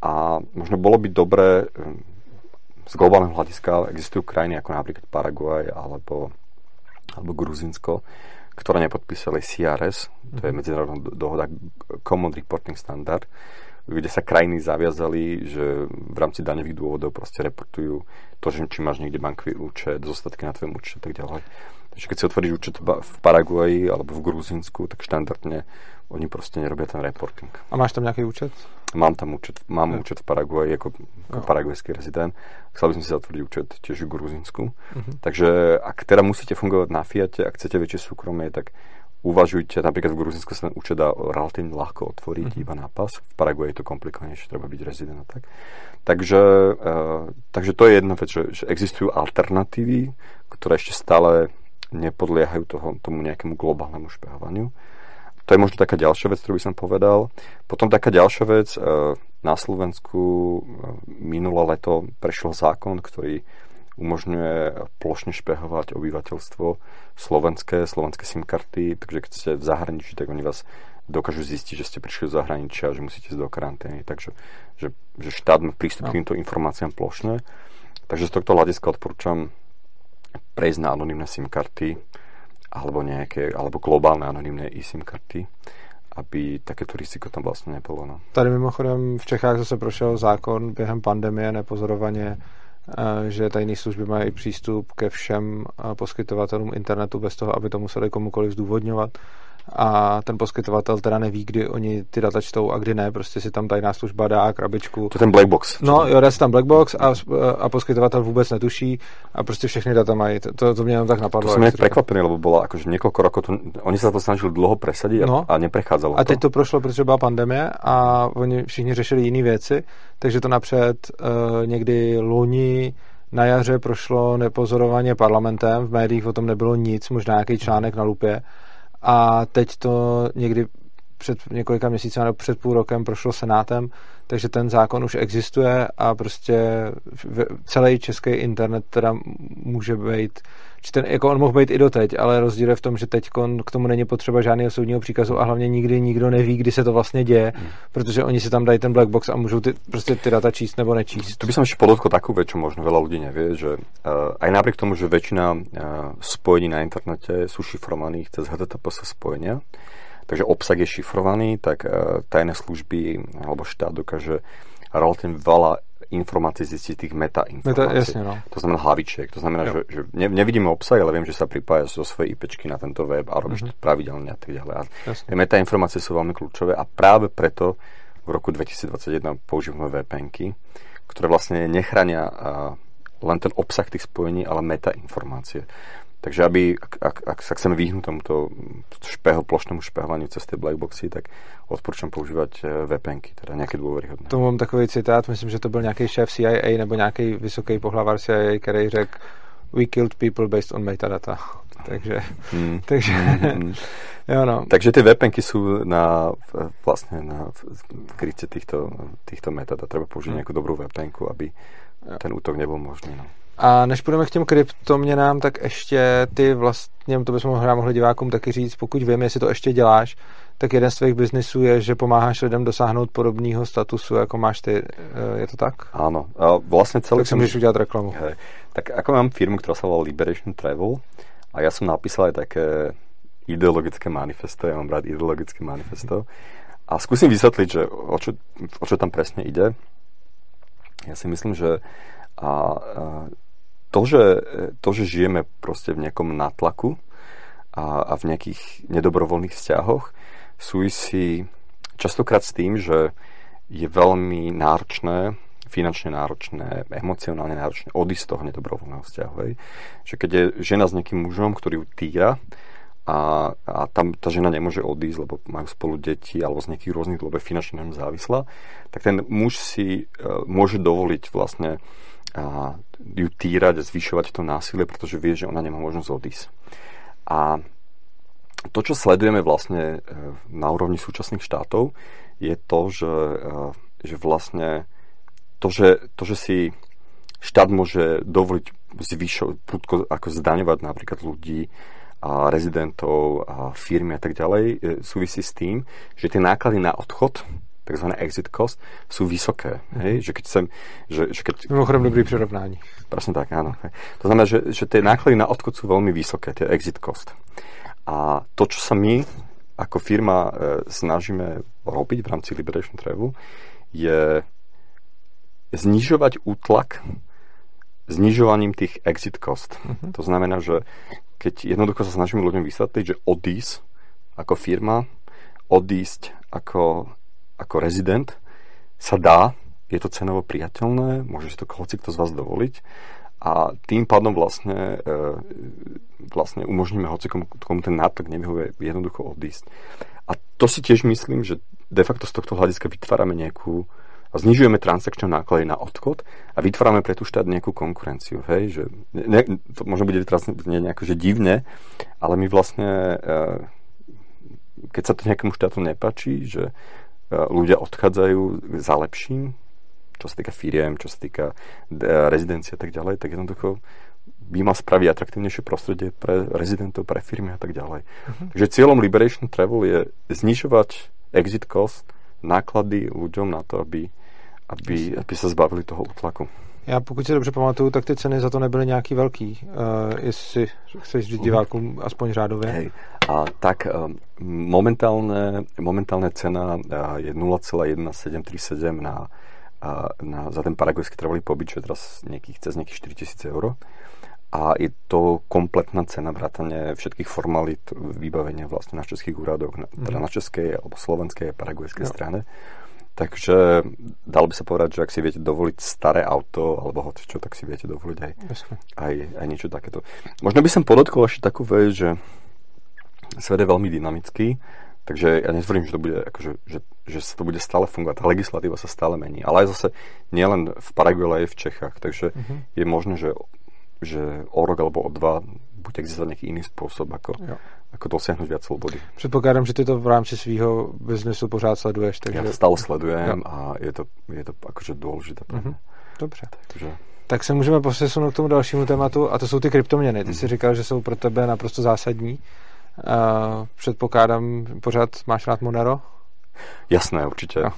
a možno bolo by dobré z globálneho hľadiska, existujú krajiny ako napríklad Paraguay alebo, alebo Gruzinsko, ktoré nepodpísali C R S, to je medzinárodná dohoda Common Reporting Standard, kde sa krajiny zaviazali, že v rámci daňových dôvodov proste reportujú to, že či máš niekde bankový účet, zostatky na tvojom účte a tak ďalej. Takže keď si otvoríš účet v Paraguaji alebo v Gruzínsku, tak štandardne oni proste nerobia ten reporting. A máš tam nejaký účet? Mám tam účet, mám no. účet v Paraguaji jako no. paraguajský rezident. Chcel by som si zatvoriť účet tiež v Gruzínsku. Uh-huh. Takže ak teda musíte fungovať na Fiate, ak chcete väčšie súkromie, tak uvažujte, napríklad v Gruzínsku sa ten účet dá relatívne ľahko otvoriť, uh-huh. iba na pas. V Paraguaji je to komplikovanejšie, treba byť rezident a tak. Takže, uh, takže to je jedna vec, že, že existujú alternatívy, ktoré ešte stále nepodliehajú toho, tomu nejakému globálnemu špehovaniu. To je možno taká ďalšia vec, ktorú by som povedal. Potom taká ďalšia vec, na Slovensku minulé leto prešiel zákon, ktorý umožňuje plošně špehovať obyvateľstvo slovenské, slovenské SIM-karty, takže keď ste v zahraničí, tak oni vás dokážu zistiť, že ste prišli do zahraničia, že musíte ísť do karantény, takže že, že štát má prístup k týmto informáciám plošne. Takže z tohto hľadiska odporúčam prejsť na anonymné SIM-karty alebo nejaké, alebo globálne anonymné eSIM karty, aby takéto riziko tam vlastně nebylo. No. Tady mimochodem v Čechách zase prošel zákon během pandemie nepozorovaně, že tajné služby mají přístup ke všem poskytovatelům internetu bez toho, aby to museli komukoliv zdůvodňovat. A ten poskytovatel teda neví, kdy oni ty data čtou a kdy ne, prostě si tam tajná služba dá krabičku. To je ten black box. No jo, dá si tam black box a, a poskytovatel vůbec netuší a prostě všechny data mají. To, to mě jenom tak napadlo. To jsem nějak překvapený, lebo bylo jakože několik rokov, to, oni se to snažili dlouho presadit a, no, a neprecházelo to. A teď to prošlo, protože byla pandemie a oni všichni řešili jiné věci, takže to napřed uh, někdy loni na jaře prošlo nepozorovaně parlamentem, v médiích o tom nebylo nic, možná nějaký článek na Lupě. A teď to někdy před několika měsíci nebo před půl rokem prošlo senátem, takže ten zákon už existuje a prostě celý český internet teda může být, ten, jako on mohl být i doteď, ale rozdíl je v tom, že teď k tomu není potřeba žádného soudního příkazu a hlavně nikdy nikdo neví, kdy se to vlastně děje, hmm. protože oni si tam dají ten black box a můžou ty, prostě ty data číst nebo nečíst. To by som ešte podotkol takú vec, čo možno veľa ľudí nevie, že uh, aj napriek tomu, že väčšina uh, spojení na internete sú šifrovaných cez H T T P S spojenia, takže obsah je šifrovaný, tak uh, tajné služby alebo štát dokáže relatívne veľa informácií zistiť, tých metainformácií. Meta, jasne, no. To znamená hlavičiek. To znamená, jo. že, že ne, nevidíme obsah, ale viem, že sa pripája zo svojej IPčky na tento web a robíš mm-hmm. to pravidelne a tak ďalej. Metainformácie sú veľmi kľúčové a práve preto v roku dvetisícdvadsaťjeden používame VPNky, ktoré vlastne nechránia uh, len ten obsah tých spojení, ale metainformácie. Takže aby, ak, ak, ak sa chceme vyhnúť tomuto špeho, plošnému špehovaniu cez tie blackboxy, tak odporúčam používať VPNky, teda nejaké dôveryhodné. To mám takový citát, myslím, že to byl nějaký šéf C I A nebo nějaký vysoký pohlavar C I A, který řekl "We killed people based on metadata." Takže, mm. takže, mm. jo no. Takže ty VPNky jsou na vlastně na krytce těchto těchto metadat. Treba použít nějakou dobrou VPNku, aby ten útok nebyl možný. No. A než půjdeme k těm kryptoměnám, tak ještě ty vlastně, to bychom mohli divákům taky říct, pokud vím, jestli to ještě děláš, tak jeden z tvých biznisů je, že pomáháš lidem dosáhnout podobného statusu, jako máš ty. Je to tak? Áno. A vlastně celý... Tak si můžeš udělat reklamu. Hej. Tak jako mám firmu, která se volá Liberation Travel a já jsem napísal také ideologické manifesto, já mám rád ideologické manifesto a zkusím vysvětlit, že o čo, o čo tam přesně jde. Já si myslím, že a, a To že, to, že žijeme proste v nejakom nátlaku a, a v nejakých nedobrovoľných vzťahoch, súvisí častokrát s tým, že je veľmi náročné, finančne náročné, emocionálne náročné odísť z toho nedobrovoľného vzťahu. Hej. Že keď je žena s nejakým mužom, ktorý ju týra a, a tam tá žena nemôže odísť, lebo majú spolu deti alebo z nejakých rôznych, lebo je finančne závislá, tak ten muž si uh, môže dovoliť vlastne a ju týrať a zvyšovať to násilie, pretože vie, že ona nemá možnosť odísť. A to, čo sledujeme vlastne na úrovni súčasných štátov, je to, že, že vlastne to že, to, že si štát môže dovoliť zvyšovať, ako zdaňovať napríklad ľudí a rezidentov a firmy a tak ďalej, súvisí s tým, že tie náklady na odchod, takzvané exit cost, sú vysoké. Hej? Že keď sem... Že, že keď... Mimochodem dobrý prirovnání. Presne tak, áno. To znamená, že, že tie náklady na odchod sú veľmi vysoké, tie exit cost. A to, čo sa my ako firma e, snažíme robiť v rámci Liberation Travel, je znižovať útlak znižovaním tých exit cost. Uh-huh. To znamená, že keď jednoducho sa snažíme ľuďom vysvetliť, že odísť ako firma, odísť ako ako rezident sa dá, je to cenovo priateľné, môže si to hocikto z vás dovoliť a tým pádom vlastne, e, vlastne umožníme hocikomu, komu ten nátlak nevyhovuje, jednoducho odísť. A to si tiež myslím, že de facto z tohto hľadiska vytvárame nejakú a znižujeme transakčné náklady na odchod a vytvárame pre tú štát nejakú konkurenciu. Hej? Že, ne, to možno bude teraz nejako, že divne, ale my vlastne e, keď sa to nejakému štátu nepáči, že ľudia odchádzajú za lepším, čo sa týka firiem, čo sa týka rezidencie a tak ďalej, tak jednoducho by mal spraviť atraktívnejšie prostredie pre rezidentov, pre firmy a tak ďalej. Uh-huh. Takže cieľom Liberation Travel je znižovať exit cost, náklady ľuďom na to, aby, aby, aby se zbavili toho útlaku. Já pokud si dobře pamatuju, tak ty ceny za to nebyly nějaký velký, uh, jestli chceš říct divákům aspoň řádově. Hej. A tak um, momentálne, momentálne cena je nula celá jedna sedm tři sedm na, na, za ten paraguajský trvalý pobyt, čo je teraz nejakých, cez nejakých čtyři tisíce euro. A je to kompletná cena vrátane všetkých formalit vybavenia vlastne na českých úradoch, teda na českej alebo slovenskej a paraguajskej no. strane. Takže dalo by sa povedať, že ak si viete dovoliť staré auto alebo hocičo, tak si viete dovoliť aj, aj, aj niečo takéto. Možno by som podotkol ešte takú vec, že svet je veľmi dynamický, takže ja netvrdím, že to bude, akože, že, že sa to bude stále fungovať. Tá legislatíva sa stále mení. Ale aj zase nielen v Paraguaji, ale aj v Čechách. Takže uh-huh. je možné, že, že o rok alebo o dva bude existovať nejaký iný spôsob, ako... Jo. Jako dosáhnout viac slobody. Předpokládám, že ty to v rámci svého biznesu pořád sleduješ. Takže... Já to stále sledujem no. a je to, je to jakože důležité. Mm-hmm. Dobře. Takže... Tak se můžeme posunout k tomu dalšímu tématu a to jsou ty kryptoměny. Ty mm-hmm. jsi říkal, že jsou pro tebe naprosto zásadní. Uh, předpokládám, pořád máš rád Monero? Jasné, určitě. No. Uh,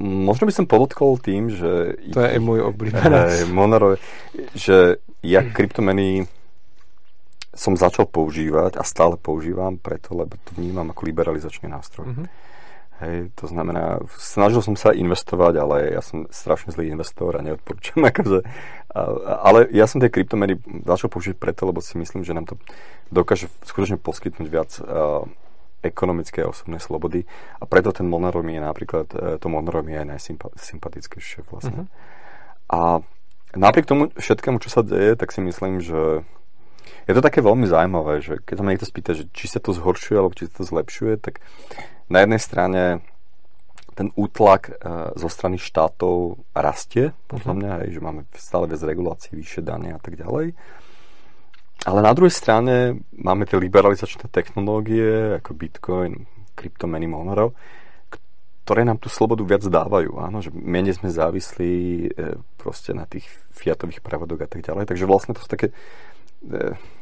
možno by som podotkol tým, že... To je i můj oblíbenec. Monero, že jak mm. kryptomeny... som začal používať a stále používam preto, lebo to vnímam ako liberalizačný nástroj. Mm-hmm. Hej, to znamená, snažil som sa investovať, ale ja som strašne zlý investor a neodporúčam akože. A, ale ja som tie kryptomeny začal používať preto, lebo si myslím, že nám to dokáže skutočne poskytnúť viac uh, ekonomické a osobné slobody a preto ten Monero mi je napríklad, to Monero mi je najsympatickejšie vlastne. Mm-hmm. A napriek tomu všetkému, čo sa deje, tak si myslím, že je to také veľmi zaujímavé, že keď sa ma niekto spýta, že či sa to zhoršuje alebo či sa to zlepšuje, tak na jednej strane ten útlak uh, zo strany štátov rastie, podľa mňa, hej, že máme stále viac regulácií, vyššie dane a tak ďalej. Ale na druhej strane máme tie liberalizačné technológie, ako Bitcoin, kryptomeny, Monero, ktoré nám tú slobodu viac dávajú. Áno, že menej sme závislí e, proste na tých fiatových prevodoch a tak ďalej. Takže vlastne to sú také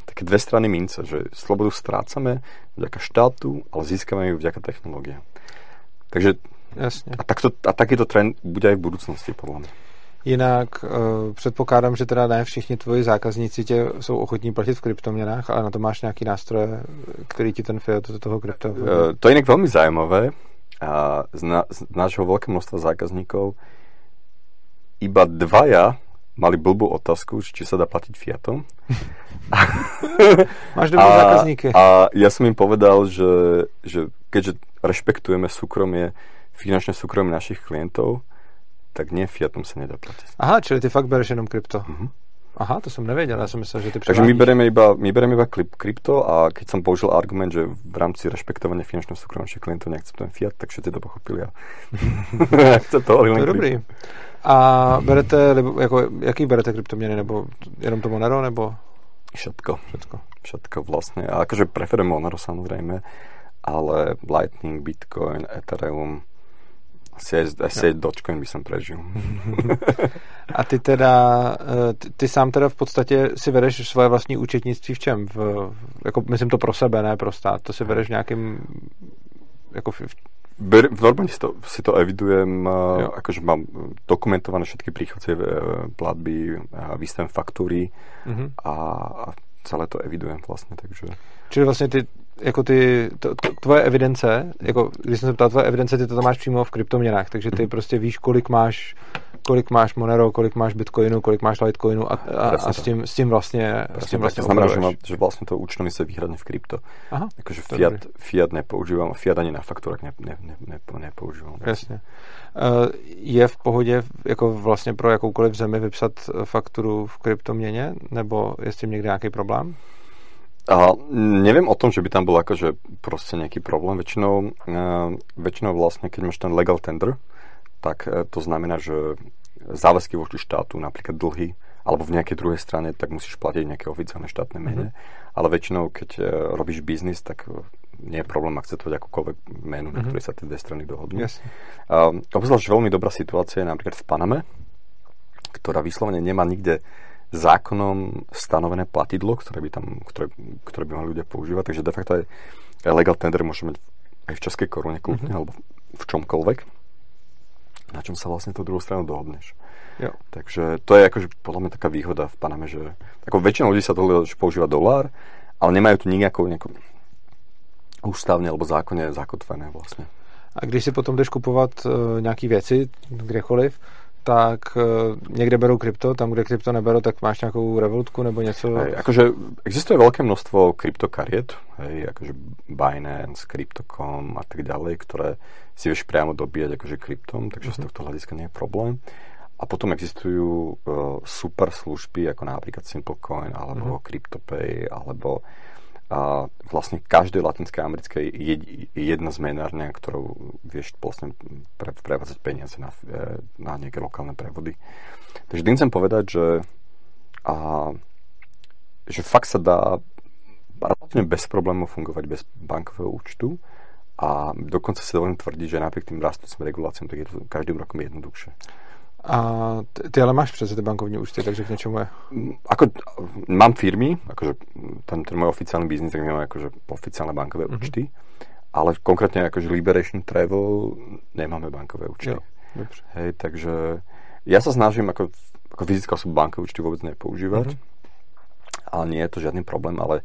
také dve strany mince, že slobodu ztrácame vďaka štátu, ale získame ju vďaka technológie. Takže jasně. A, tak to, a takýto trend bude aj v budoucnosti, podľa mňa. Jinak uh, předpokládám, že teda ne všichni tvoji zákazníci tě jsou ochotní platit v kryptoměnách, ale na to máš nějaký nástroje, který ti ten fiat do toho krypto... Uh, to je jinak velmi zajímavé. A z, na, z nášho velké množstva zákazníkov iba dvaja mali blbú otázku, či sa dá platiť fiatom. Máš dobré zákazníky. A ja som im povedal, že, že keďže rešpektujeme súkromie, finančné súkromie našich klientov, tak nie, fiatom sa nedá platiť. Aha, čili ty fakt bereš jenom krypto. Uh-huh. Aha, to som nevedel, ja som myslel, že ty převádíš. Takže my bereme iba, my bereme iba krypto a keď som použil argument, že v rámci rešpektovania finančného súkromia našich klientov neakceptujem fiat, tak všetci to pochopili. A... to, to je dobrý. A berete, jako, jaký berete kryptoměny, nebo jenom to Monero, nebo? Všetko. Všetko, Všetko vlastne. A akože preferujem Monero samozrejme, ale Lightning, Bitcoin, Ethereum, asi no. Dogecoin by som prežil. A ty teda, ty, ty sám teda v podstatě si vedeš svoje vlastní účetnictví v čem? V, jako, myslím to pro sebe, ne pro stát. To si vedeš v nějakým... Jako v, Normálne si to, si to evidujem, jo. Akože mám dokumentované všetky príchodce, platby, výstavím faktúry mm-hmm. a, a celé to evidujem vlastne. Takže... Čili vlastne ty, jako ty, to, to, tvoje evidence, jako, když jsem se ptal tvoje evidence, ty to máš přímo v kryptoměnách, takže ty mm-hmm. prostě víš, kolik máš kolik máš Monero, kolik máš Bitcoinu, kolik máš Litecoinu a, a, a s, tím, s tím vlastně s tím vlastně znamená, že, má, že vlastně to účtovní se výhradně v krypto. Aha, jakože fiat, fiat nepoužívám, fiat ani na fakturách ne, ne, ne, ne, nepoužívám. Jasně. Je v pohodě jako vlastně pro jakoukoliv zemi vypsat fakturu v kryptoměně, nebo je s tím někde nějaký problém? A nevím o tom, že by tam byl jakože prostě nějaký problém. Většinou, většinou vlastně, když máš ten legal tender, tak to znamená, že záväzky voči štátu, napríklad dlhy, alebo v nejakej druhej strane, tak musíš platiť nejaké oficiálne štátne mene. Mm-hmm. Ale väčšinou, keď robíš biznis, tak nie je problém akceptovať akokoľvek menu, na ktorej sa tie dve strany dohodnú. Yes. Um, obzvlášť veľmi dobrá situácia je napríklad v Paname, ktorá vyslovene nemá nikde zákonom stanovené platidlo, ktoré by, tam, ktoré, ktoré by mali ľudia používať, takže de facto aj legal tender môže mať aj v českej korune kľudne, mm-hmm. alebo v čomkoľvek, na čom sa vlastne tú druhú stranu dohodneš. Jo. Takže to je akože podľa mňa taká výhoda v Paname, že ako väčšina ľudí sa dohľadá, že používa dolár, ale nemajú tu nejakou ústavne alebo zákonne zakotvené vlastne. A když si potom jdeš kupovat uh, nějaké věci, kdekoliv, tak uh, někde berou krypto, tam, kde krypto neberou, tak máš nějakou revolutku nebo něco? Hej, akože existuje velké množstvo kryptokariet, hej, akože Binance, Crypto tečka com a tak ďalej, které si vieš priamo dobíjať akože kryptom, takže mm-hmm. z tohto hľadiska nie je problém. A potom existujú uh, super služby, ako napríklad SimpleCoin, alebo mm-hmm. CryptoPay, alebo uh, vlastne každej latinskej americkej je jedna zmenárňa, ktorou vieš vlastne pre, prevádzať peniaze na, na nejaké lokálne prevody. Takže tým chcem povedať, že, uh, že fakt sa dá relatívne bez problémov fungovať bez bankového účtu. A dokonca si dovolím tvrdiť, že napriek tým rastúcim reguláciám, tak je to každým rokom jednoduchšie. A ty ale máš přece ty bankovní účty, takže k něčemu je. Ako, mám firmy, akože ten, ten můj oficiální biznis, tak mám akože oficiálne bankové mm-hmm. účty, ale konkrétně akože Liberation Travel nemáme bankové účty. Jo, dobře. Hej, takže ja sa snažím ako, ako fyzická osoba bankové účty vôbec nepoužívať, mm-hmm. ale nie je to žiadny problém, ale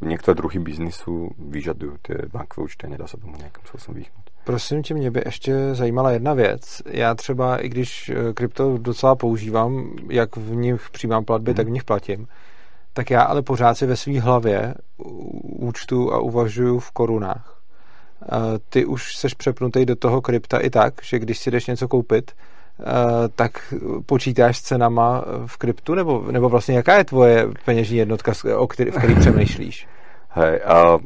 některé druhy biznisu vyžadují ty bankové účty a nedá se tomu nějakým způsobem vyhnout. Prosím tě, mě by ještě zajímala jedna věc. Já třeba, i když krypto docela používám, jak v nich přijímám platby, hmm. tak v nich platím, tak já ale pořád si ve svý hlavě účtu a uvažuju v korunách. Ty už seš přepnutý do toho krypta i tak, že když si jdeš něco koupit, tak počítáš s cenama v kryptu, nebo, nebo vlastně jaká je tvoje peněžní jednotka, o který, v který přemýšlíš? Hej, a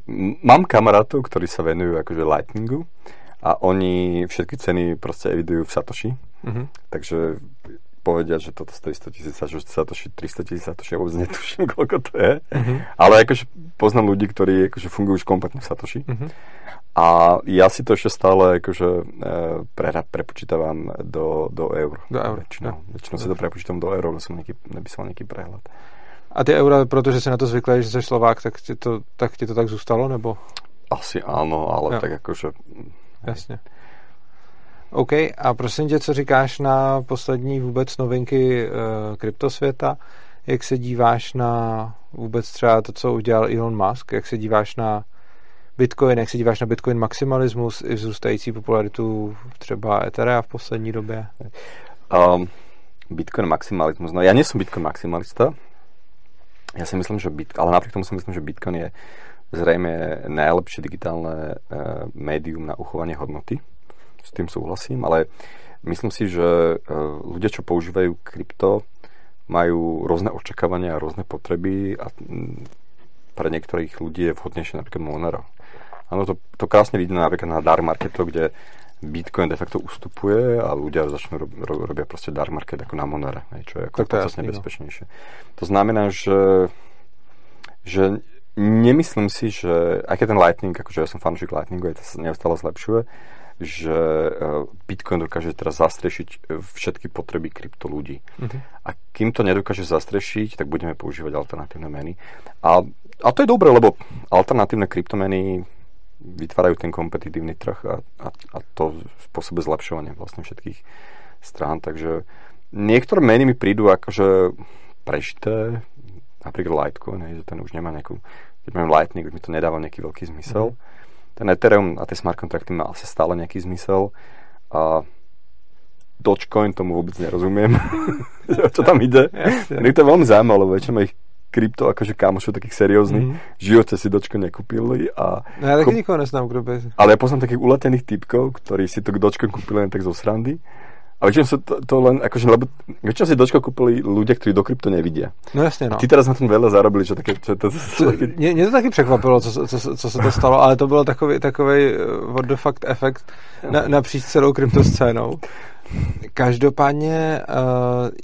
mám kamarátov, ktorí sa venujú akože Lightningu a oni všetky ceny proste evidujú v Satoshi, mm-hmm. takže povedia, že toto stojí sto tisíc Satoshi, tristo tisíc Satoshi, ja vôbec netuším, koľko to je, mm-hmm. ale akože poznám ľudí, ktorí akože fungujú už kompletne v Satoshi. Mm-hmm. A ja si to ešte stále akože pre, prepočítavam do, do eur. Do eur. Väčšinou, no. Väčšinou si to prepočítam do eur, aby som mal nejaký prehľad. A ty eura, protože si na to zvyklý, že jsi Slovák, tak ti to tak, ti to tak zůstalo, nebo? Asi ano, ale jo. Tak jakože... Jasně. OK, a prosím tě, co říkáš na poslední vůbec novinky e, kryptosvěta? Jak se díváš na vůbec třeba to, co udělal Elon Musk? Jak se díváš na Bitcoin? Jak se díváš na Bitcoin maximalismus i vzrůstající popularitu třeba Etherea v poslední době? Um, Bitcoin maximalismus, no já nejsem Bitcoin maximalista. Ja si myslím, že Bitcoin, ale napriek tomu si myslím, že Bitcoin je zrejme najlepšie digitálne e, médium na uchovanie hodnoty. S tým súhlasím, ale myslím si, že e, ľudia, čo používajú krypto, majú rôzne očakávania a rôzne potreby a m, pre niektorých ľudí je vhodnejšie napríklad Monero. Áno, to, to krásne vidno napríklad na dark marketu, kde Bitcoin de facto ustupuje a ľudia začnú rob, rob, robia proste dark market ako na Monero, čo je ako podstatne bezpečnejšie. To znamená, že, že nemyslím si, že aj keď ten Lightning, akože ja som fanúšik Lightningu, aj to sa neustále zlepšuje, že Bitcoin dokáže teraz zastrešiť všetky potreby krypto ľudí. Mm-hmm. A kým to nedokáže zastrešiť, tak budeme používať alternatívne meny. A, a to je dobré, lebo alternatívne kryptomeny vytvárajú ten kompetitívny trh a, a, a to spôsobuje zlepšovanie vlastne všetkých strán. Takže niektoré meny mi prídu akože prešité, napríklad Litecoin, že ten už nemá nejakú, keď mám Lightning, už mi to nedáva nejaký veľký zmysel. Mm-hmm. Ten Ethereum a tie smart kontrakty má asi stále nejaký zmysel a Dogecoin tomu vôbec nerozumiem, čo tam ide. Jasne. Je to veľmi zaujímavé, lebo väčšina ich krypto, akože kámošov takých serióznych. Mm-hmm. V živote si Dogecoin nekúpili. A no ja taky ko... nikoho neznám, kdo by... Ale ja poznám takých uletených typkov, ktorí si to Dogecoin kúpili len tak zo srandy. A väčšinou si to, to len, akože, lebo väčšinou si Dogecoin kúpili ľudia, ktorí do krypto nevidia. No jasne, no. A ty teraz na tom veľa zarobili, čo také... Čo to, čo, taky... Mě, mě to taky překvapilo, co, co, co, co se to stalo, ale to bylo takový, takový what the fuck efekt na, napříč celou kryptoscénou. Každopádně uh,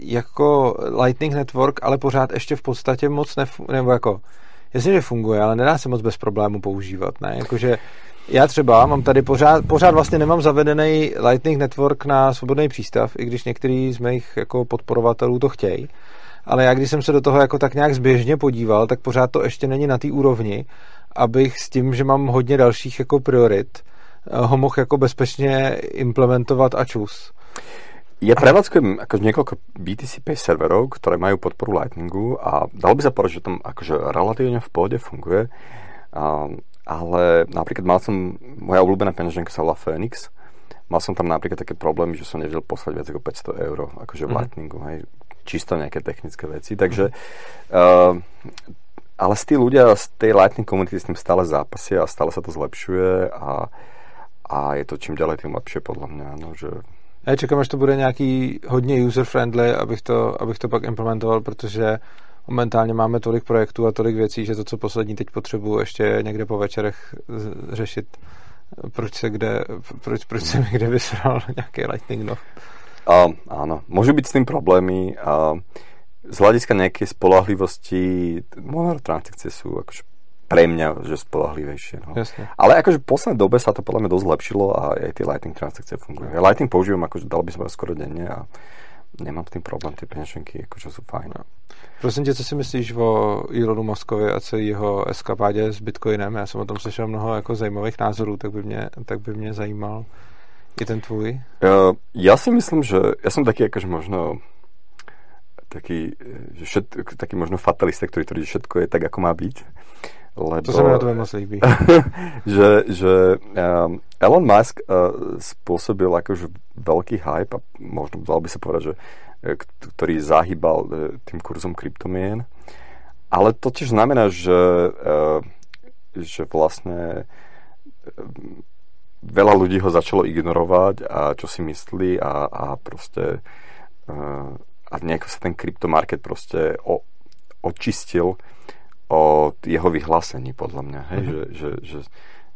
jako Lightning Network, ale pořád ještě v podstatě moc nef- nebo jako jasně, že funguje, ale nedá se moc bez problému používat, ne? Jakože já třeba mám tady pořád, pořád vlastně nemám zavedený Lightning Network na svobodný přístav, i když některý z mých jako podporovatelů to chtějí. Ale já, když jsem se do toho jako tak nějak zběžně podíval, tak pořád to ještě není na té úrovni, abych s tím, že mám hodně dalších jako priorit, ho mohl jako bezpečně implementovat a čus. Ja prevádzkujem akože niekoľko bé té cé Pay serverov, ktoré majú podporu Lightningu a dalo by sa povedať, že tam akože relatívne v pohode funguje. A, ale napríklad mal som, moja obľúbená peňaženka sa volá Phoenix, mal som tam napríklad také problémy, že som nevedel poslať viac ako päťsto eur akože v mm. Lightningu, hej, čisto nejaké technické veci, takže uh, ale tí ľudia z tej Lightning komunity s tým stále zápasia a stále sa to zlepšuje a, a je to čím ďalej tým lepšie podľa mňa, no, že já čekám, až to bude nějaký hodně user-friendly, abych to, abych to pak implementoval, protože momentálně máme tolik projektů a tolik věcí, že to, co poslední teď potřebuji, ještě někde po večerech řešit, proč se kde, proč, proč se mi kde vysral nějaký Lightning Note. Um, áno, můžu být s tím problémy. Um, z hlediska nějaké spolahlivosti Monero transakcie jsou akože pre mňa, že spolahlivejšie. No. Ale akože v poslednej dobe sa to podľa mňa dosť zlepšilo a aj tie Lightning transakcie fungujú. Ja Lightning používam, akože dal by som skoro denne a nemám s tým problém, tie peňaženky akože sú fajn. No. Prosím tě, co si myslíš o Elonu Muskovi a co jeho eskapádě s Bitcoinem? Já jsem o tom slyšel mnoho jako zajímavých názorů, tak by mě, tak by mě zajímal i ten tvůj. Uh, ja si myslím, že ja som taký akože možno taký, že všet, taký možno fatalista, ktorý tvrdí, že všetko je tak, ako má byť. Lebo, to sa mi na to veľmi slíbí. že, že um, Elon Musk uh, spôsobil akože veľký hype a možno dal by sa povedať, že, ktorý zahýbal uh, tým kurzom kryptomien. Ale to tiež znamená, že, uh, že vlastne uh, veľa ľudí ho začalo ignorovať a čo si myslí a, a proste uh, a nejako sa ten kryptomarket proste o, očistil od jeho vyhlásení, podľa mňa, hej, mm-hmm. že, že, že,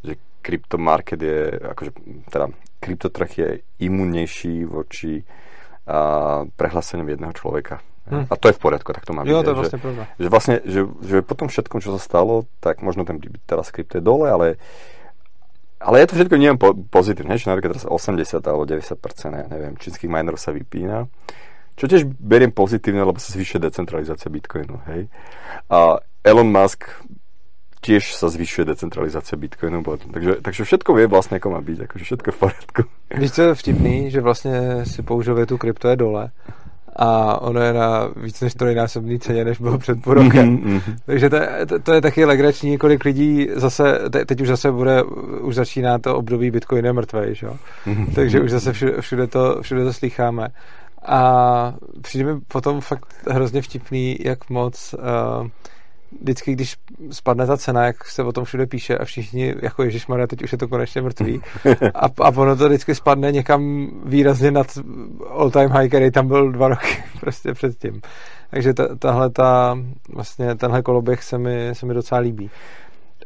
že kryptomarket je, akože, teda kryptotrh je imunnejší voči a, prehláseniam jedného človeka. Mm. A to je v poriadku, tak to má byť. Jo, to je že, vlastne pravda. Že vlastne, že, že potom všetkom, čo sa stalo, tak možno ten teraz krypto je dole, ale ale je to všetko, neviem, po, pozitívne, že napríklad teraz osemdesiat alebo deväťdesiat percent, ja neviem, čínskych minerov sa vypína. Čo tiež beriem pozitívne, lebo sa zvyšuje decentralizácia Bitcoinu, hej. A Elon Musk tiež sa zvyšuje decentralizácia Bitcoinu, takže, takže všetko vie vlastne, ako má byť, akože všetko v poriadku. Víš, co je vtipný, že vlastne si použil větu krypto je dole a ono je na víc než trojnásobný ceně, než bylo před půl rokem. Mm-hmm. Takže to, to, to je taky legrační, kolik lidí zase, te, teď už zase bude, už začíná to období Bitcoin je mrtvej, že jo. Mm-hmm. Takže už zase všude, všude to, všude to slýcháme. A přijde mi potom fakt hrozně vtipný, jak moc uh, vždycky, když spadne ta cena, jak se o tom všude píše a všichni, jako ježišmarja, teď už je to konečně mrtvý. A, a ono to vždycky spadne někam výrazně nad all-time high, který tam byl dva roky prostě předtím. Takže ta, tahle ta, vlastně tenhle koloběh se mi, se mi docela líbí.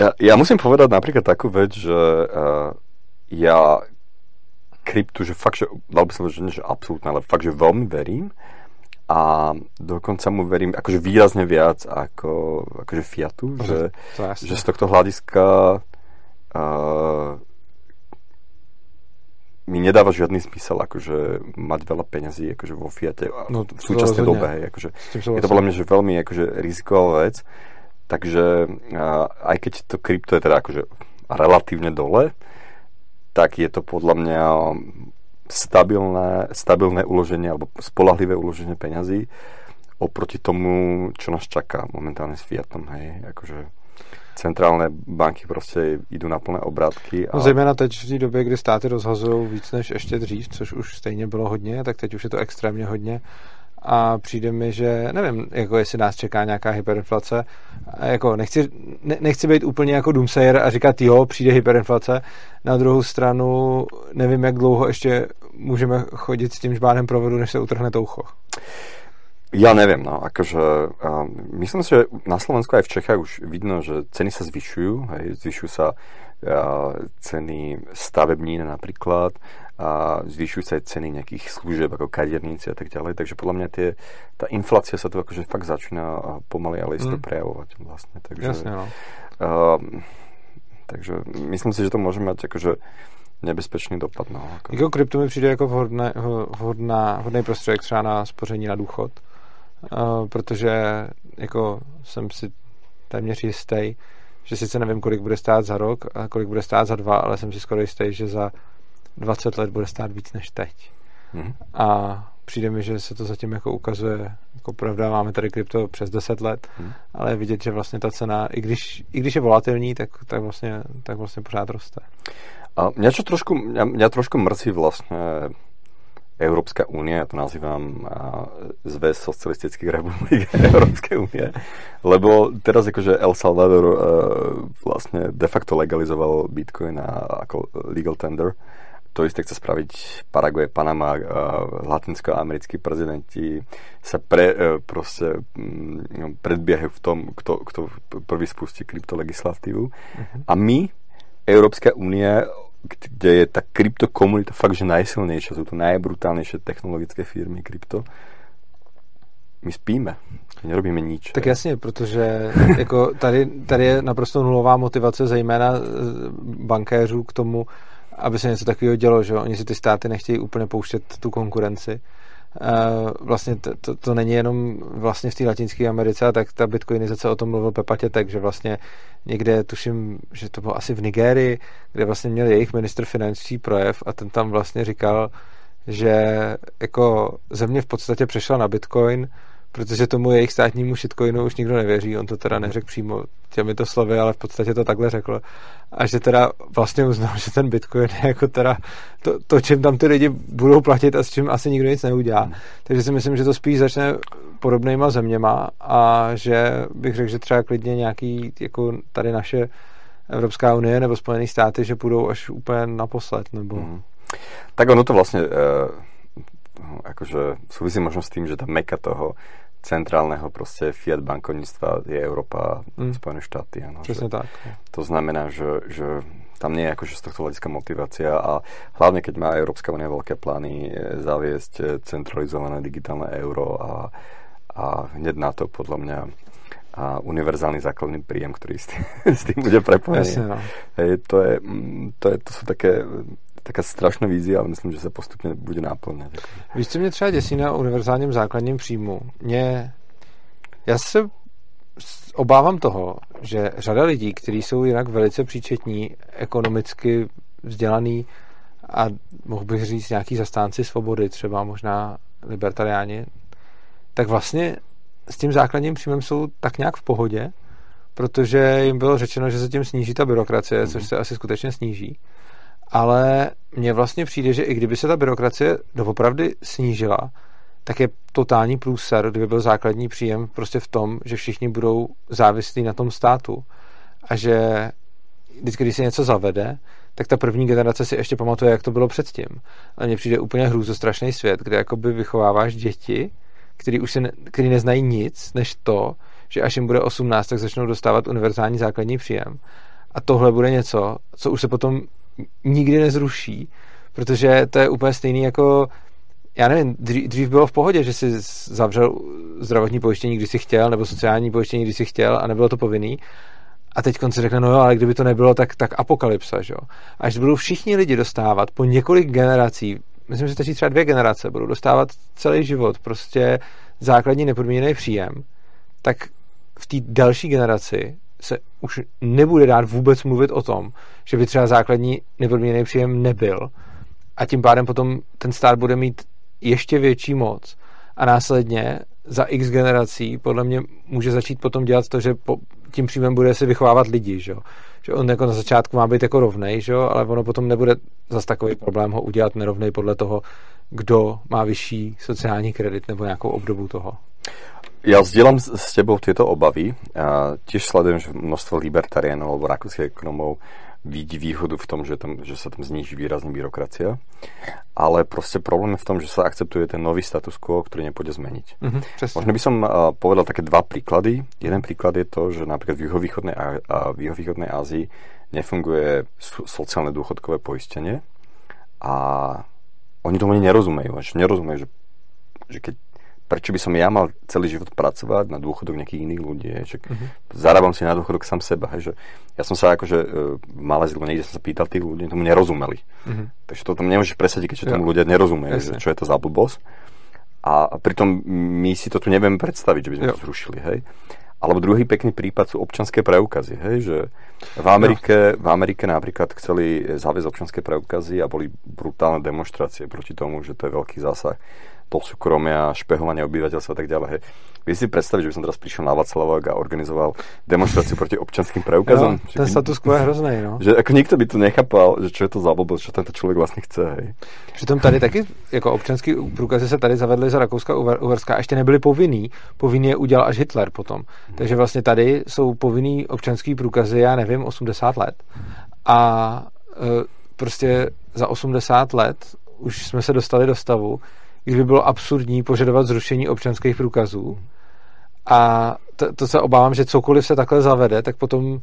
Ja, ja musím povedať napríklad takú vec, že uh, ja kryptu, že fakt, že dal by som to, že nie, že absolútne, ale fakt, že veľmi verím a dokonca mu verím akože výrazne viac ako akože fiatu, že, že z tohto hľadiska uh, mi nedáva žiadny zmysel akože mať veľa peňazí akože vo fiate no, v súčasnej dobe. Hej, akože, je to podľa mňa, že veľmi akože riziková vec, takže uh, aj keď to krypto je teda akože relatívne dole, tak je to podľa mňa stabilné, stabilné uloženie alebo spolahlivé uloženie peňazí oproti tomu, čo nás čaká momentálne s fiatom, hej, akože centrálne banky prostě idú na plné obrátky. A... No zejména teď v té době, kdy státy rozhazují víc než ještě dřív, což už stejně bylo hodně, tak teď už je to extrémně hodně. A přijde mi, že nevím, jako jestli nás čeká nějaká hyperinflace. Jako nechci, ne, nechci být úplně jako doomsayer a říkat, jo, přijde hyperinflace. Na druhou stranu nevím, jak dlouho ještě můžeme chodit s tím žbánem provodu, než se utrhne toucho. Ja neviem, no, akože um, myslím si, že na Slovensku aj v Čechách už vidno, že ceny sa zvyšujú, hej, zvyšujú sa uh, ceny stavebnín napríklad, uh, a zvyšujú sa aj ceny nejakých služieb ako kaderníci a tak ďalej, takže podľa mňa tie, tá inflácia sa tu akože fakt začína pomaly, ale isto mm. prejavovať vlastne, takže jasne, no. um, takže myslím si, že to môže mať akože nebezpečný dopad. No, jako. Jako krypto mi přijde jako vhodné, vhodná, vhodný prostředek třeba na spoření na důchod, uh, protože jako jsem si téměř jistý, že sice nevím, kolik bude stát za rok a kolik bude stát za dva, ale jsem si skoro jistý, že za dvacet let bude stát víc než teď. Mm-hmm. A přijde mi, že se to zatím jako ukazuje, jako pravda, máme tady krypto přes deset let, mm-hmm. ale vidět, že vlastně ta cena, i když, i když je volatilní, tak, tak, vlastně, tak vlastně pořád roste. A mňa čo trošku, mňa, mňa trošku mrzí vlastne Európska únia, ja to nazývam Zväz socialistických republik Európskej únie, lebo teraz akože El Salvador uh, vlastne de facto legalizoval Bitcoin a, ako legal tender. To isté chce spraviť Paraguay, Panama, uh, latinskoamerickí prezidenti sa pre, uh, proste um, predbiehajú v tom, kto, kto prvý spustí kryptolegislatívu. Uh-huh. A my Európska únia, kde je tá kryptokomunita fakt, že najsilnejšia, sú to najbrutálnejšie technologické firmy krypto, my spíme, my nerobíme nič. Tak jasně, protože jako tady, tady je naprosto nulová motivace zejména bankéřů k tomu, aby se něco takového dělo, že oni si ty státy nechtějí úplně pouštět tu konkurenci. Vlastně to, to, to není jenom vlastně v té Latinské Americe, tak ta bitcoinizace, o tom mluvil Pepa Tětek, že vlastně někde, tuším, že to bylo asi v Nigérii, kde vlastně měl jejich ministr financí projev a ten tam vlastně říkal, že jako země v podstatě přešla na bitcoin, protože tomu jejich státnímu shitcoinu už nikdo nevěří, on to teda neřekl přímo těmito slovy, ale v podstatě to takhle řekl. A že teda vlastně uznal, že ten bitcoin je jako teda to, to, čím tam ty lidi budou platit a s čím asi nikdo nic neudělá. Hmm. Takže si myslím, že to spíš začne podobnýma zeměma a že bych řekl, že třeba klidně nějaký jako tady naše Evropská unie nebo Spojené státy, že půjdou až úplně naposled. Nebo... Hmm. Tak ono to vlastně... Uh... akože súvisí možno s tým, že tá meka toho centrálneho proste fiat bankovníctva je Európa, mm. Spojené štáty. Ano, že, tak. To znamená, že, že tam nie je akože z tohto hľadiska motivácia a hlavne, keď má Európska únia veľké plány zaviesť centralizované digitálne euro a, a hneď na to podľa mňa a univerzálny základný príjem, ktorý s tým, s tým bude prepojený. No. Hej, to, je, to, je, to sú také taká strašná vízia, ale myslím, že se postupně bude náplnit. Víš, co mě třeba děsí na univerzálním základním příjmu? Mě... Já se obávám toho, že řada lidí, kteří jsou jinak velice příčetní, ekonomicky vzdělaný a mohl bych říct nějaký zastánci svobody, třeba možná libertariáni, tak vlastně s tím základním příjmem jsou tak nějak v pohodě, protože jim bylo řečeno, že se tím sníží ta byrokracie, mm-hmm. což se asi skutečně sníží. Ale mně vlastně přijde, že i kdyby se ta byrokracie doopravdy snížila, tak je totální průser, kdyby byl základní příjem prostě v tom, že všichni budou závislí na tom státu a že vždycky, když se něco zavede, tak ta první generace si ještě pamatuje, jak to bylo předtím. Ale mně přijde úplně hrůzostrašný svět, kde jakoby vychováváš děti, který už se ne, který neznají nic, než to, že až jim bude osmnáct, tak začnou dostávat univerzální základní příjem. A tohle bude něco, co už se potom nikdy nezruší, protože to je úplně stejný jako, já nevím, dřív, dřív bylo v pohodě, že si zavřel zdravotní pojištění, když si chtěl, nebo sociální pojištění, když si chtěl a nebylo to povinný. A teď si řekne, no jo, ale kdyby to nebylo, tak, tak apokalypsa, že jo. Až budou všichni lidi dostávat po několik generací, myslím, že stačí třeba dvě generace, budou dostávat celý život prostě základní nepodmíněný příjem, tak v té další generaci se už nebude dát vůbec mluvit o tom, že by třeba základní nepodmíněný příjem nebyl a tím pádem potom ten stát bude mít ještě větší moc a následně za x generací podle mě může začít potom dělat to, že po, tím příjmem bude si vychovávat lidi, že, že on jako na začátku má být jako rovnej, že? Ale ono potom nebude zas takový problém ho udělat nerovnej podle toho, kdo má vyšší sociální kredit nebo nějakou obdobu toho. Ja zdieľam s tebou tieto obavy. A tiež sledujem, že množstvo libertariánov alebo rakúskych ekonomov vidí výhodu v tom, že, tam, že sa tam zníži výrazne byrokracia. Ale proste problém je v tom, že sa akceptuje ten nový status quo, ktorý nepôjde zmeniť. Mm-hmm, možno by som uh, povedal také dva príklady. Jeden príklad je to, že napríklad v juhovýchodnej, a, v juhovýchodnej Ázii nefunguje so, sociálne dôchodkové poistenie a oni tomu nerozumejú, až nerozumejú, že, že keď, prečo by som ja mal celý život pracovať na dôchodok nejakých iných ľudí, že mm-hmm. zarábam si na dôchodok sám seba, hej, že ja som sa akože e, malé zilo niekde som sa pýtal tých ľudí, tomu nerozumeli. Mm-hmm. Takže to tam nemôžeš presadiť, keďže tomu ja. ľudia nerozumejú, že čo je to za blbosť. A pritom my si to tu nevieme predstaviť, že by sme jo. to zrušili, hej. Alebo druhý pekný prípad sú občanské preukazy, hej, že v Amerike, v Amerike napríklad chceli zaviesť občanské preukazy a boli brutálne demonštrácie proti tomu, že to je veľký zásah do súkromia, špehovanie obyvateľstva a tak ďalej, hej. Vieš si predstaviť, že by som teraz prišiel na Václavák a organizoval demonstráciu proti občanským preukazom? No, ten status quo je hrozný, no. Že ako nikto by to nechápal, že čo je to za blbost, čo tento človek vlastne chce, hej. Přitom tady taky, jako občanský průkazy se tady zavedly za Rakouska, Uherska a ještě nebyly povinný. Povinný je udělal až Hitler potom. Takže vlastně tady jsou povinný občanský průkazy, já nevím, osmdesát let. A e, prostě za osmdesát let už jsme se dostali do stavu, kdyby bylo absurdní požadovat zrušení občanských průkazů. A to, to se obávám, že cokoliv se takhle zavede, tak potom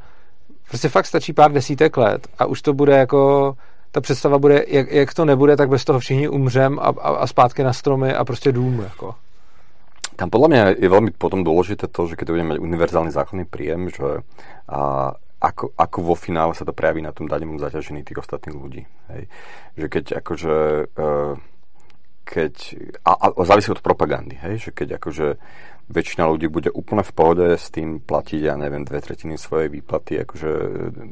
prostě fakt stačí pár desítek let a už to bude jako, ta představa bude, jak, jak to nebude, tak bez toho všichni umřem a, a, a zpátky na stromy a prostě dům, jako. Tam podľa mňa je veľmi potom dôležité to, že keď budeme mať univerzálny základný príjem, že a, ako, ako vo finále sa to prejaví na tom daňovom zaťažení tých ostatných ľudí. Hej. Že keď akože... Uh, keď, a, a závisí od propagandy, hej, že keď akože väčšina ľudí bude úplne v pohode s tým platiť, ja neviem, dve tretiny svojej výplaty akože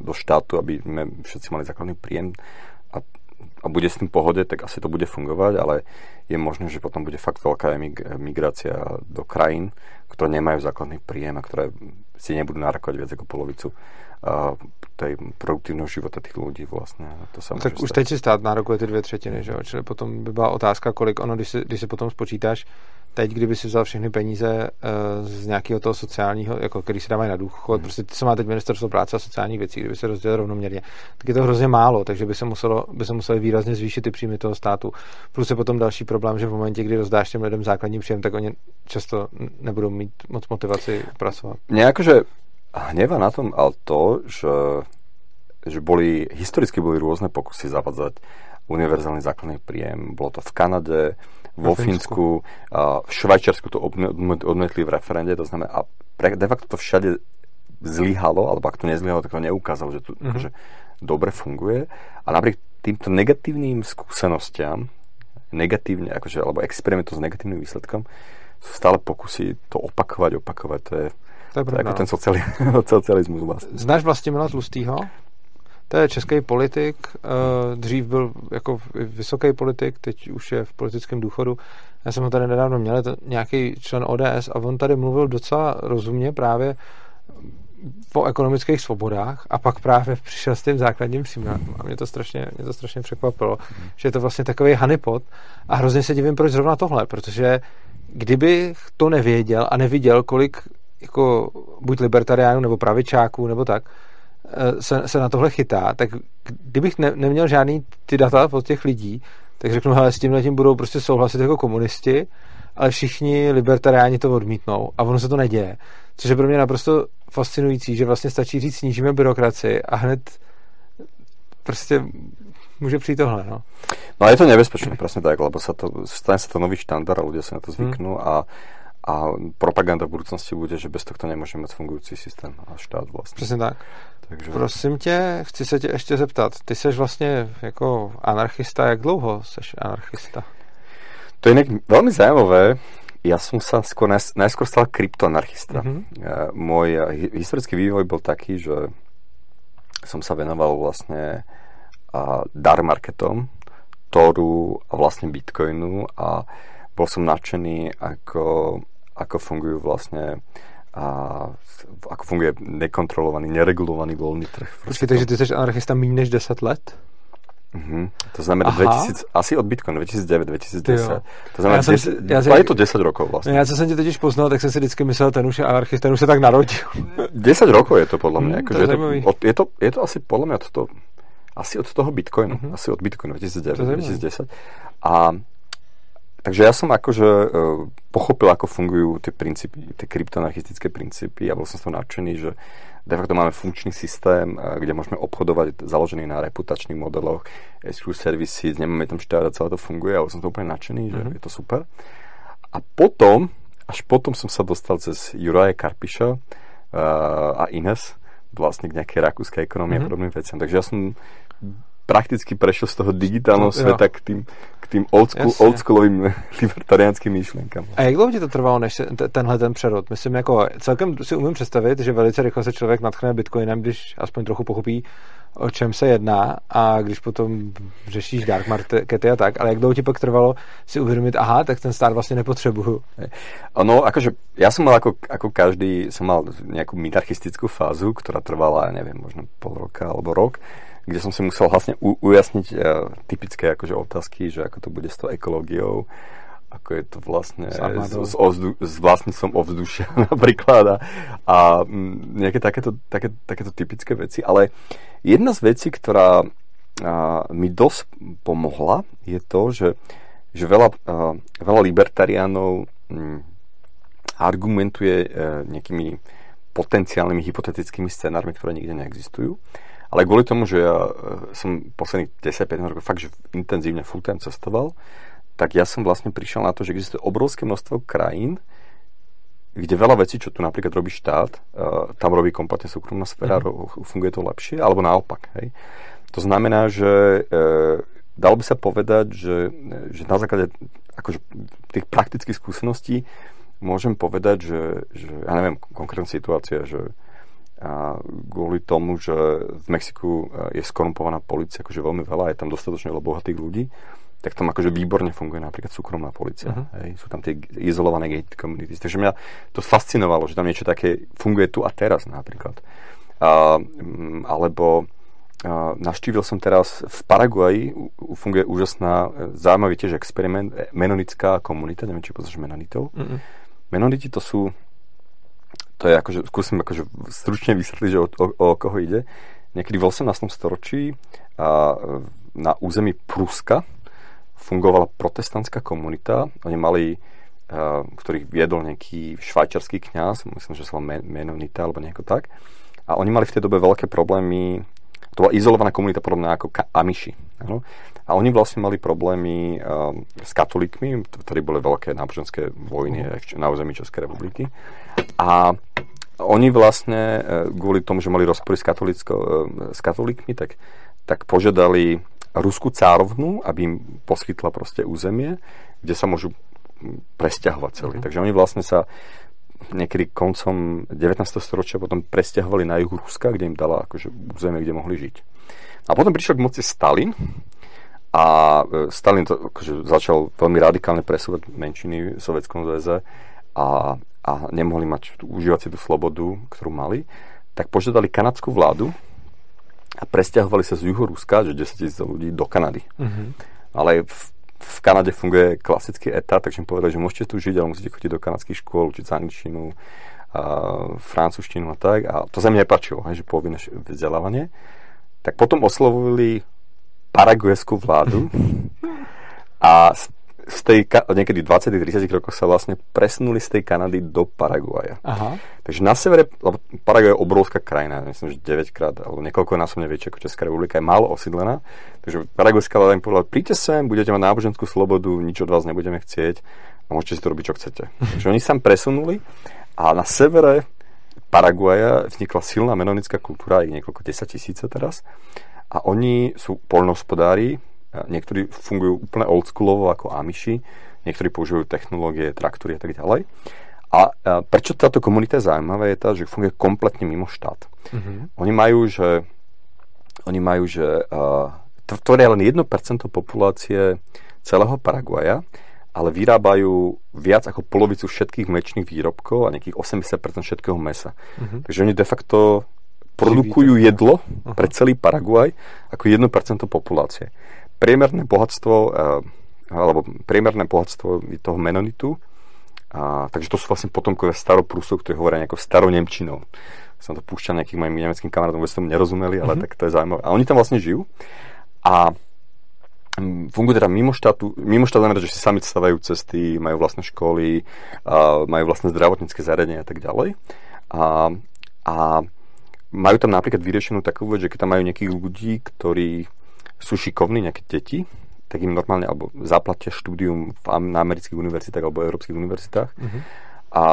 do štátu, aby sme všetci mali základný príjem a, a bude s tým pohode, tak asi to bude fungovať, ale je možné, že potom bude fakt veľká migrácia do krajín, ktoré nemajú základný príjem a ktoré si nebudú nárokovať viac ako polovicu a tej produktívneho života těch lidí vlastně. To samozřejmě. Tak už teď si stát nárokuje ty dvě třetiny, že jo? Čili potom by byla otázka, kolik ono, když si, když si potom spočítáš, teď, kdyby si vzal všechny peníze uh, z nějakého toho sociálního, jako který se dávají na důchod, mm. prostě to se má teď ministerstvo práce a sociálních věcí, kdyby se rozdělilo rovnoměrně, tak je to hrozně málo, takže by se muselo, by se museli výrazně zvýšit ty příjmy toho státu. Plus je potom další problém, že v momentě, kdy rozdáš těm lidem základní příjem, tak oni často nebudou mít moc motivaci pracovat. Nějakože hnevá na tom ale to, že, že boli, historicky boli rôzne pokusy zavádzať univerzálny základný príjem. Bolo to v Kanade, vo Fínsku, v Švajčiarsku to odmietli v referende, to znamená, a de facto to všade zlyhalo, alebo ak to nezlyhalo, tak to neukázalo, že to mm-hmm. že dobre funguje. A napriek týmto negatívnym skúsenostiam, negatívne, akože, alebo experimentom s negatívnym výsledkom, sú stále pokusy to opakovať, opakovať, to je jako ten sociali- socialismus vlastně. Znáš vlastně Mila Tlustýho? To je český politik, dřív byl jako vysoký politik, teď už je v politickém důchodu. Já jsem ho tady nedávno měl, nějaký člen O D S a on tady mluvil docela rozumně právě o ekonomických svobodách a pak právě přišel s tím základním příjmem. A mě to strašně, mě to strašně překvapilo, mm. že je to vlastně takový honeypot a hrozně se divím, proč zrovna tohle, protože kdybych to nevěděl a neviděl, kolik jako buď libertariánů, nebo pravičáků, nebo tak, se, se na tohle chytá, tak kdybych ne, neměl žádný ty data od těch lidí, tak řeknu, hele, s tímhle tím budou prostě souhlasit jako komunisti, ale všichni libertariáni to odmítnou a ono se to neděje. Což je pro mě naprosto fascinující, že vlastně stačí říct, snížíme byrokracii a hned prostě může přijít tohle, no. No a je to nebezpečné, prostě tak, lebo se to, stane se to nový štandard a ľudia se na to zvyknou hmm. a a propaganda v budoucnosti bude, že bez tohto nemůžeme mít fungující systém a štát vlastně. Přesně tak. Takže... Prosím tě, chci se tě ještě zeptat. Ty jsi vlastně jako anarchista, jak dlouho jsi anarchista? To je jinak velmi zajímavé. Já jsem se najskôr stal kryptoanarchista. Mm-hmm. Můj historický vývoj byl taký, že jsem se věnoval vlastně dar marketom, Toru a vlastně Bitcoinu a byl jsem nadšený jako ako fungujú vlastne a ako funguje nekontrolovaný, neregulovaný voľný trh. Počkej, takže ty jsi anarchista míň než deset let? Uh-huh. To znamená dva tisíce, asi od Bitcoin dva tisíce devět dva tisíce deset. To znamená, já deset, jsem, já jsem, je to deset rokov vlastně. Já co jsem tě totiž poznal, tak jsem si vždycky myslel, ten už je anarchista, ten už se tak narodil. deset rokov je to podle mě. Hmm, to je, je, to, od, je, to, je to asi podle mě od toho, asi od toho Bitcoinu. Uh-huh. Asi od Bitcoinu dva tisíce devět dva tisíce deset. A Takže ja som akože pochopil, ako fungujú tie princípy, tie kryptoanarchistické princípy a bol som z toho nadšený, že de facto máme funkčný systém, kde môžeme obchodovať založený na reputačných modeloch, escrow services, nemáme tam štát a celé to funguje, ale som to úplne nadšený, že mm-hmm. je to super. A potom, až potom som sa dostal cez Juraja Karpiša a Ines vlastne k nejakej rakúskej ekonomii mm-hmm. a podobným veciam. Takže ja som prakticky prešiel z toho digitálneho to, světa k tým, k tým old school, oldschoolovým libertariánským myšlenkám. A jak dlouho ti to trvalo, než t- tenhle ten přerod? Myslím, jako celkem si umím představit, že velice rychle se člověk natchne Bitcoinem, když aspoň trochu pochopí, o čem se jedná, a když potom řešíš dark markety a tak, ale jak dlouho ti pak trvalo si uvědomit, aha, tak ten stát vlastně nepotřebuju. No, akože, ja som mal jako, jako každý, som mal nějakou minarchistickou fázu, která trvala, nevím, možná pol roka alebo rok, kde som si musel vlastne u, ujasniť uh, typické akože otázky, že ako to bude s tou ekológiou, ako je to vlastne s, s, ovzdu, s vlastníctvom ovzdušia napríklad a, a nejaké takéto, také, takéto typické veci. Ale jedna z vecí, ktorá uh, mi dosť pomohla, je to, že, že veľa, uh, veľa libertariánov um, argumentuje uh, nejakými potenciálnymi hypotetickými scenármi, ktoré nikde neexistujú. Ale kvôli tomu, že ja som posledných desať až pätnásť rokov fakt, že intenzívne full-time cestoval, tak ja som vlastne prišiel na to, že existuje obrovské množstvo krajín, kde veľa vecí, čo tu napríklad robí štát, tam robí kompletne súkromná sféra, mm. funguje to lepšie, alebo naopak. Hej. To znamená, že dalo by sa povedať, že, že na základe akože tých praktických skúseností môžem povedať, že, že ja neviem, konkrétna situácia, že a kvôli tomu, že v Mexiku je skorumpovaná polícia akože veľmi veľa, je tam dostatočne bohatých ľudí, tak tam akože výborne funguje napríklad súkromná polícia. Uh-huh. Hej, sú tam tie izolované gated communities. Takže mňa to fascinovalo, že tam niečo také funguje tu a teraz napríklad. A, alebo a, navštívil som teraz v Paraguaji, funguje úžasná, zaujímavý tiež experiment, menonická komunita, neviem, či poznáš menonitov. Uh-huh. Menoniti to sú to je akože, skúsim akože stručne vysvetliť, že o, o, o koho ide. Niekedy v osemnástom storočí a, na území Pruska fungovala protestantská komunita. Oni mali, a, ktorých viedol nejaký švajčarský kňaz, myslím, že sa volal Menonita alebo nejako tak. A oni mali v tej dobe veľké problémy. To bola izolovaná komunita podobná ako Amiši. Ano? A oni vlastne mali problémy a, s katolíkmi, ktorí boli veľké náboženské vojny ešte na území Českej republiky. A oni vlastne kvôli tomu, že mali rozpory s, s katolíkmi, tak, tak požiadali Ruskú cárovnu, aby im poskytla proste územie, kde sa môžu presťahovať celý. Mm. Takže oni vlastne sa niekedy koncom devätnásteho storočia potom presťahovali na juh Ruska, kde im dala akože územie, kde mohli žiť. A potom prišiel k moci Stalin a Stalin to, akože, začal veľmi radikálne presúvať menšiny v Sovietskom zväze a a nemohli mať tú, užívať si tú slobodu, ktorú mali, tak požiadali kanadskú vládu a presťahovali sa z juhu Ruska, že desaťtisíc ľudí, do Kanady. Mm-hmm. Ale v, v Kanade funguje klasický etat, takže im povedali, že môžete tu žiť, ale musíte chodiť do kanadských škôl, učiť angličtinu, francúzštinu a tak. A to sa mi nepáčilo, že povinné vzdelávanie. Tak potom oslovili paraguajskú vládu a z tej, niekedy dvadsať až tridsať rokov sa vlastne presunuli z tej Kanady do Paraguaja. Aha. Takže na severe, lebo Paraguaj je obrovská krajina, myslím, že deväťkrát, alebo niekoľko násobne väčšie ako Česká republika, je málo osídlená. Takže paraguajská vláda im povedala, príďte sem, budete mať náboženskú slobodu, nič od vás nebudeme chcieť a môžete si to robiť, čo chcete. Takže oni sa tam presunuli a na severe Paraguaja vznikla silná menonická kultúra, ich niekoľko desaťtisíc teraz a oni sú poľnohospodári. Niektorí fungujú úplne oldschoolovo ako Amiši, niektorí používajú technológie, traktory a tak ďalej. A prečo táto komunita je zaujímavá je tá, že funguje kompletne mimo štát. Mm-hmm. Oni majú, že oni majú, že uh, tvoria len jedno percento populácie celého Paraguaja, ale vyrábajú viac ako polovicu všetkých mlečných výrobkov a nejakých osemdesiat percent všetkého mesa. Mm-hmm. Takže oni de facto produkujú jedlo uh-huh. pre celý Paraguaj ako jedno percento populácie. Priemerné bohatstvo alebo priemerné bohatstvo toho menonitu. A, takže to sú vlastne potomkové staroprusov, ktorí hovoria nejakou staronemčinou. Som to púšťal nejakým mojim nemeckým kamarátom, vôbec tomu nerozumeli, ale mm-hmm. tak to je zaujímavé. A oni tam vlastne žijú. A Fungujú teda mimo štátu, mimo štát znamená, že si sami stavajú cesty, majú vlastné školy, majú vlastné zdravotnícke zariadenia a tak ďalej. A, a majú tam napríklad vyriešenú takú vec, že keď tam majú nejakých ľudí, ktorí sú šikovní, nejaké deti, tak im normálne alebo zaplatia štúdium na amerických univerzitách alebo európskych univerzitách uh-huh. a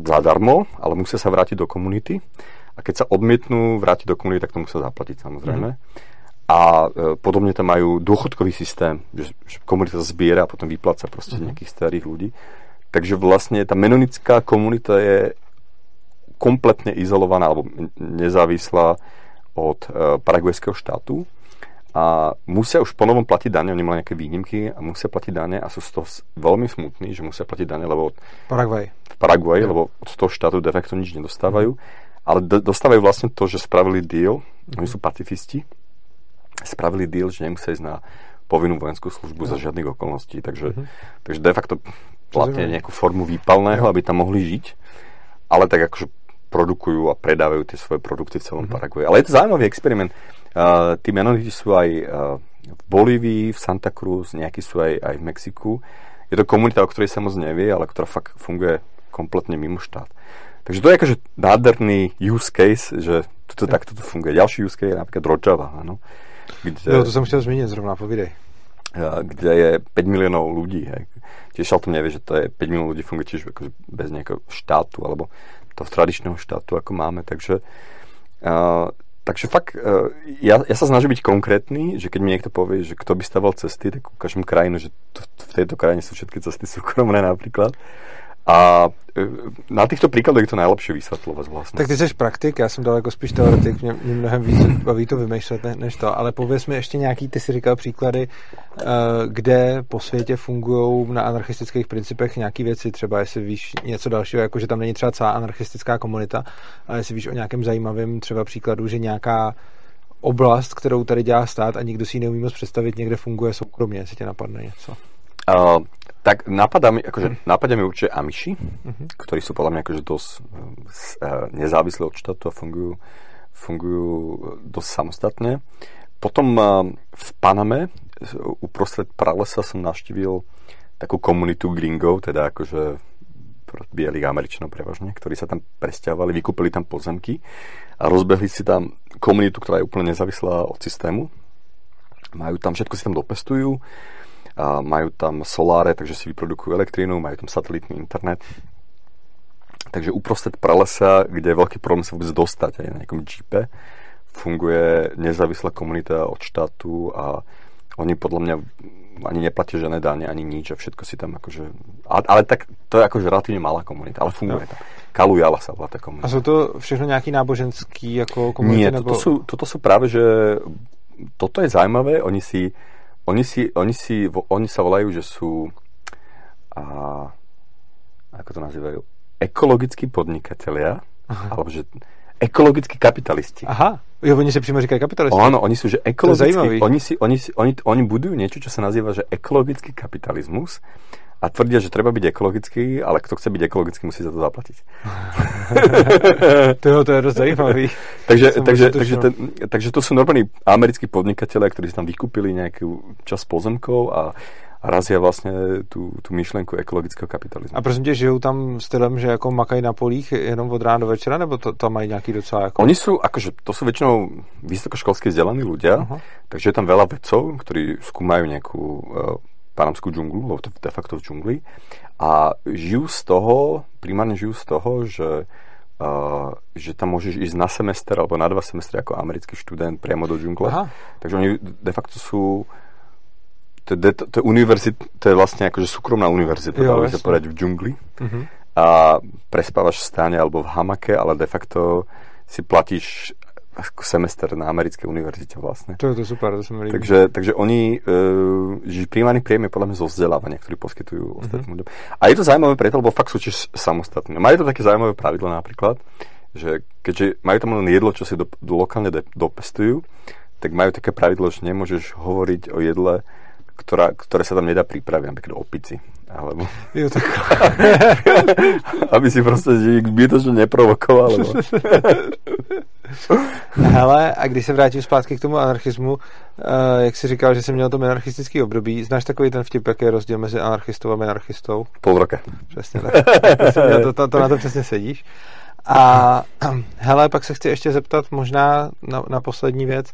zadarmo, ale musia sa vrátiť do komunity. A keď sa odmietnú vrátiť do komunity, tak to musia zaplatiť samozrejme. Uh-huh. A e, podobne tam majú dôchodkový systém, že, že komunita zbiera a potom vypláca proste uh-huh. nejakých starých ľudí. Takže vlastne tá menonická komunita je kompletne izolovaná alebo nezávislá od e, paraguajského štátu a musia už po novom platiť dane, oni mali nejaké výnimky a musia platiť dane a sú z toho veľmi smutní, že musia platiť dane, lebo od Paraguay. v Paraguaji, yeah. lebo od toho štátu de facto nič nedostávajú, uh-huh. ale d- dostávajú vlastne to, že spravili deal, uh-huh. oni sú pacifisti, spravili deal, že nemusia ísť na povinnú vojenskú službu no. za žiadnych okolností. Takže, uh-huh. takže de facto platia nejakú formu výpalného, aby tam mohli žiť. Ale tak akože produkujú a predávajú tie svoje produkty v celom uh-huh. Paraguaji. Ale je to zaujímavý experiment. Uh, tí menoniti sú aj uh, v Bolívii, v Santa Cruz, nejakí sú aj, aj v Mexiku. Je to komunita, o ktorej sa moc nevie, ale ktorá fakt funguje kompletne mimo štát. Takže to je akože nádherný use case, že toto takto to funguje. Ďalší use case je napríklad Rojava, áno. Kde, jo, to jsem chtěl zmínit zrovna, povídej. Kde je päť miliónov ľudí. Hej. Tiež ale to nevie, že to je päť miliónov ľudí funguje tiež akože bez nejakého štátu alebo toho tradičného štátu, ako máme. Takže, uh, takže fakt, uh, ja, ja sa snažím byť konkrétny, že keď mi niekto povie, že kto by staval cesty, tak ukážem krajinu, že to, v tejto krajine sú všetky cesty súkromné napríklad. A na těchto příkladech je to nejlepší vysvětlovat vlastně. Tak ty jsi praktik, já jsem dal jako spíš teoretik, mě, mě mnohem víc baví to vymýšlet ne, než to, ale pověz mi ještě nějaký, ty jsi říkal příklady, kde po světě fungují na anarchistických principech nějaký věci, třeba jestli víš něco dalšího, jako že tam není třeba celá anarchistická komunita, ale jestli víš o nějakém zajímavém třeba příkladu, že nějaká oblast, kterou tady dělá stát a nikdo si ji neumí moc představit, někde funguje soukromně, jestli tě napadne něco. Uh, tak napadá mi, akože, napadá mi určite Amiši, uh-huh. ktorí sú podľa mňa akože dosť uh, nezávislí od štátu a fungujú, fungujú dosť samostatne. Potom uh, v Paname uh, uprostred pralesa som navštívil takú komunitu gringov, teda akože bielých Američanov prevažne, ktorí sa tam presťahovali, vykúpili tam pozemky a rozbehli si tam komunitu, ktorá je úplne nezávislá od systému. Majú tam, všetko si tam dopestujú. A majú tam soláre, takže si vyprodukujú elektrínu, majú tam satelitný internet. Takže uprostred pralesa, kde je veľký problém sa vôbec dostať aj na nejakom džipe, funguje nezávislá komunita od štátu a oni podľa mňa ani neplatia žiadne dáne, ani nič a všetko si tam akože... Ale tak to je akože relatívne malá komunita, ale funguje tam. Kalujala sa bola tá komunita. A sú to všechno nejaký náboženský jako komunity? Nie, toto, nebo... sú, toto sú práve, že... Toto je zaujímavé, oni si... Oni, si, oni, si, oni sa volajú, že sú a, ako to nazývajú, ekologickí podnikatelia, aha. alebo že ekologickí kapitalisti. Aha, jo, oni sa přímo říkajú kapitalisti. Áno, oni sú, že ekologickí, oni, si, oni, si, oni, oni budujú niečo, čo sa nazýva, že ekologický kapitalizmus a tvrdia, že treba byť ekologický, ale kto chce byť ekologický, musí za to zaplatiť. to, to je dosť zajímavý. takže, takže, takže, ten, takže to sú normálni americkí podnikatelia, ktorí si tam vykúpili nejakú časť pozemkov a razia vlastne tú, tú myšlenku ekologického kapitalismu. A prosím tě, žijou tam stylem, že jako makají na polích jenom od rána do večera, nebo to, tam mají nějaký docela jako... Oni sú, akože, to sú väčšinou vysokoškolsky vzdelaní ľudia, uh-huh. takže je tam veľa vedcov, ktorí skúmajú nejakú... Uh, panamskú džunglu, lebo to de facto v džungli a žijú z toho, primárne žijú z toho, že, uh, že tam môžeš ísť na semester alebo na dva semestry ako americký študent priamo do džungle. Aha. Takže oni de facto sú to, de, to, to, univerzit, to je vlastne akože súkromná univerzita, dá sa povedať v džungli uh-huh. a prespávaš v stáne alebo v hamake, ale de facto si platíš semester na americké univerzitě vlastně. To je to super, to se mi líbí. Takže, takže oni e, primárny príjem je podľa mňa zo vzdelávania, ktorý poskytujú ostatným ľuďom. Mm-hmm. A je to zaujímavé preto, lebo fakt sú tiež samostatní. Majú to také zaujímavé pravidlo napríklad, že keďže majú tam len jedlo, čo si do, do, lokálne de, dopestujú, tak majú také pravidlo, že nemôžeš hovoriť o jedle, ktorá, ktoré sa tam nedá pripraviť, napríklad o pici. Alebo... Jo, tak... Aby si proste zbytočne neprovokoval. Alebo... Hele, a když se vrátím zpátky k tomu anarchismu, jak jsi říkal, že jsi měl to anarchistický období, znáš takový ten vtip, jaký je rozdíl mezi anarchistou a anarchistou? Půl roka. Přesně tak. to, to, to na to přesně sedíš. A hele, pak se chci ještě zeptat možná na, na poslední věc.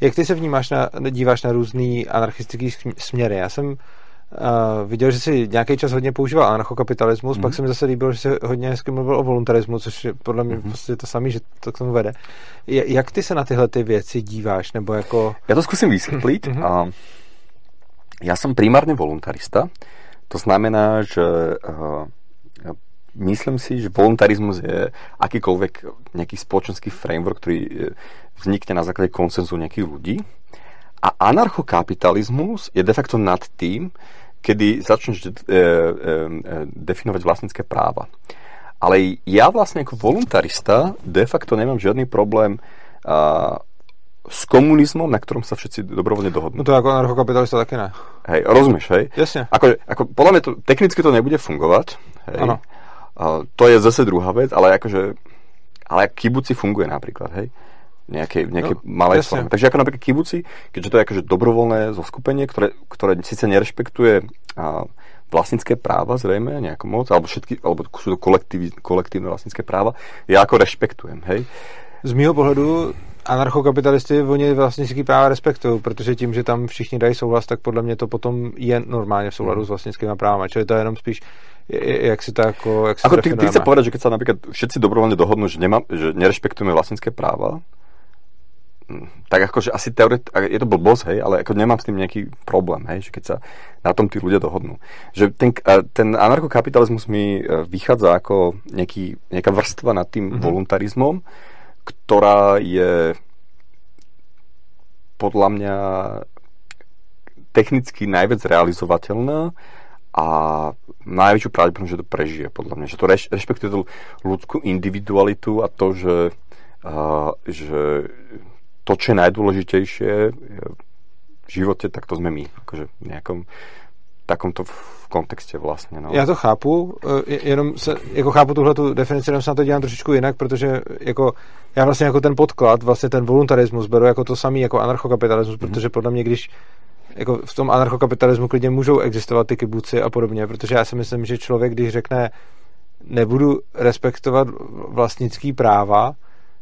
Jak ty se vnímáš, na, díváš na různý anarchistický směry? Já jsem Uh, viděl, že si nějaký čas hodně používal anarchokapitalismus, mm-hmm. pak se mi zase líbilo, že se hodně hezky mluvil o voluntarismu, což je podle mě mm-hmm. prostě to samé, že to k tomu vede. Je, jak ty se na tyhle ty věci díváš? Nebo jako... Já to zkusím vysvětlit. Mm-hmm. Uh, já jsem primárně voluntarista, to znamená, že uh, myslím si, že voluntarismus je akýkoľvek nějaký společenský framework, který vznikne na základě konsenzu nějakých lidí. A anarchokapitalizmus je de facto nad tým, kedy začneš e, e, definovať vlastnícke práva. Ale ja vlastne ako voluntarista de facto nemám žiadny problém a, s komunizmom, na ktorom sa všetci dobrovoľne dohodnú. No to ako anarchokapitalista také ne. Hej, rozumieš, hej? Jasne. Ako, ako, podľa mňa to, technicky to nebude fungovať. Hej. Ano. A, to je zase druhá vec, ale akože ale kibuci funguje napríklad, hej? Nejaké, nejaké no, malé formy. Takže ako napríklad kibuci, keďže to je akože dobrovoľné zoskupenie, ktoré, ktoré síce nerešpektuje a, vlastnícke práva zrejme, nejako moc, alebo všetky, alebo sú to kolektív, kolektívne vlastnícke práva, ja ako rešpektujem, hej. Z mýho pohledu anarchokapitalisti oni vlastnický práva respektují, protože tím, že tam všichni dají souhlas, tak podle mě to potom je normálně v souladu s vlastnickými právami. Čili to je jenom spíš, jak si to jako... Jak si ako ty, ty chce povedať, že keď sa napríklad všetci dobrovoľne dohodnú, že, nemá, že nerešpektujeme vlastnické práva, tak akože asi teoret, je to blbosť, hej, ale ako nemám s tým nejaký problém, hej, že keď sa na tom tí ľudia dohodnú. Že ten, ten anarchokapitalizmus mi vychádza ako nejaký, nejaká vrstva nad tým mm-hmm. voluntarizmom, ktorá je podľa mňa technicky najviac realizovateľná a najväčšiu pravdepodobnosť, že to prežije, podľa mňa. Že to reš, rešpektuje tú ľudskú individualitu a to, že, a, že to, čo je najdôležitejšie v živote, tak to sme my. Akože v nejakom takomto v kontexte vlastně. No. Já to chápu, jenom se, jako chápu tuhletu definici, jenom se na to dělám trošičku jinak, protože jako já vlastně jako ten podklad, vlastně ten voluntarismus beru jako to samý, jako anarchokapitalismus, mm-hmm. protože podle mě, když jako v tom anarchokapitalismu klidně můžou existovat ty kibuci a podobně, protože já si myslím, že člověk, když řekne nebudu respektovat vlastnický práva,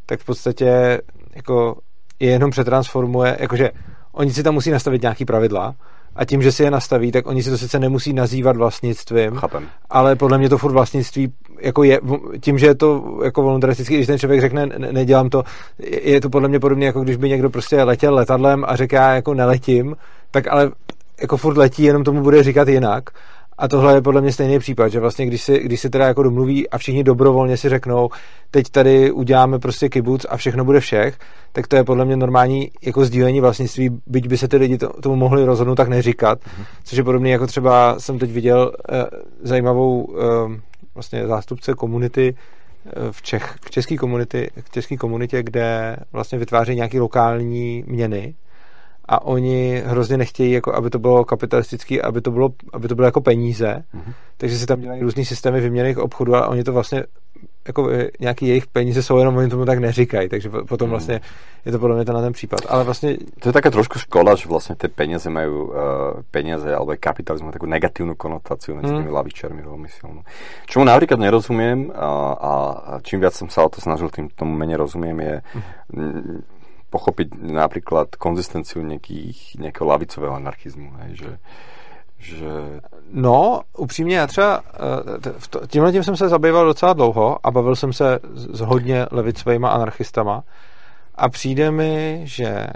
tak v podstatě jako je jenom přetransformuje, jakože oni si tam musí nastavit nějaký pravidla a tím, že si je nastaví, tak oni si to sice nemusí nazývat vlastnictvím, chápem. Ale podle mě to furt vlastnictví jako je, tím, že je to jako voluntaristický, když ten člověk řekne, ne, nedělám to, je to podle mě podobně, jako když by někdo prostě letěl letadlem a řekl, já jako neletím, tak ale jako furt letí, jenom tomu bude říkat jinak. A tohle je podle mě stejný případ, že vlastně, když si, když si teda jako domluví a všichni dobrovolně si řeknou, teď tady uděláme prostě kibuc a všechno bude všech, tak to je podle mě normální jako sdílení vlastnictví, byť by se ty lidi to, tomu mohli rozhodnout tak neříkat, mm-hmm. což je podobně jako třeba jsem teď viděl eh, zajímavou eh, vlastně zástupce komunity eh, v Čech, k české komunity, k české komunitě, kde vlastně vytváří nějaké lokální měny. A oni hrozně nechtějí, jako, aby to bylo kapitalistický, aby to bylo, aby to bylo jako peníze. Mm-hmm. Takže si tam dělají různý systémy vyměnných obchodů, ale oni to vlastně, jako nějaký jejich peníze jsou, jenom oni tomu tak neříkají. Takže potom vlastně je to podle mě ten případ. Ale vlastně... To je také trošku škoda, že vlastně ty peníze mají uh, peníze, alebo kapitalismus má takovou negativní konotaci mezi těmi mm. lavičermi velmi silnou. Čemu například nerozumím a, a čím viac jsem se o to snažil, tím tomu méně rozumím, je... Mm. pochopiť napríklad konzistenciu nejakých, nejakého lavicového anarchizmu. Hej, že, že... No, upřímně, já třeba tímhle tím jsem se zabýval docela dlouho a bavil jsem se s hodně levicovýma anarchistama a přijde mi, že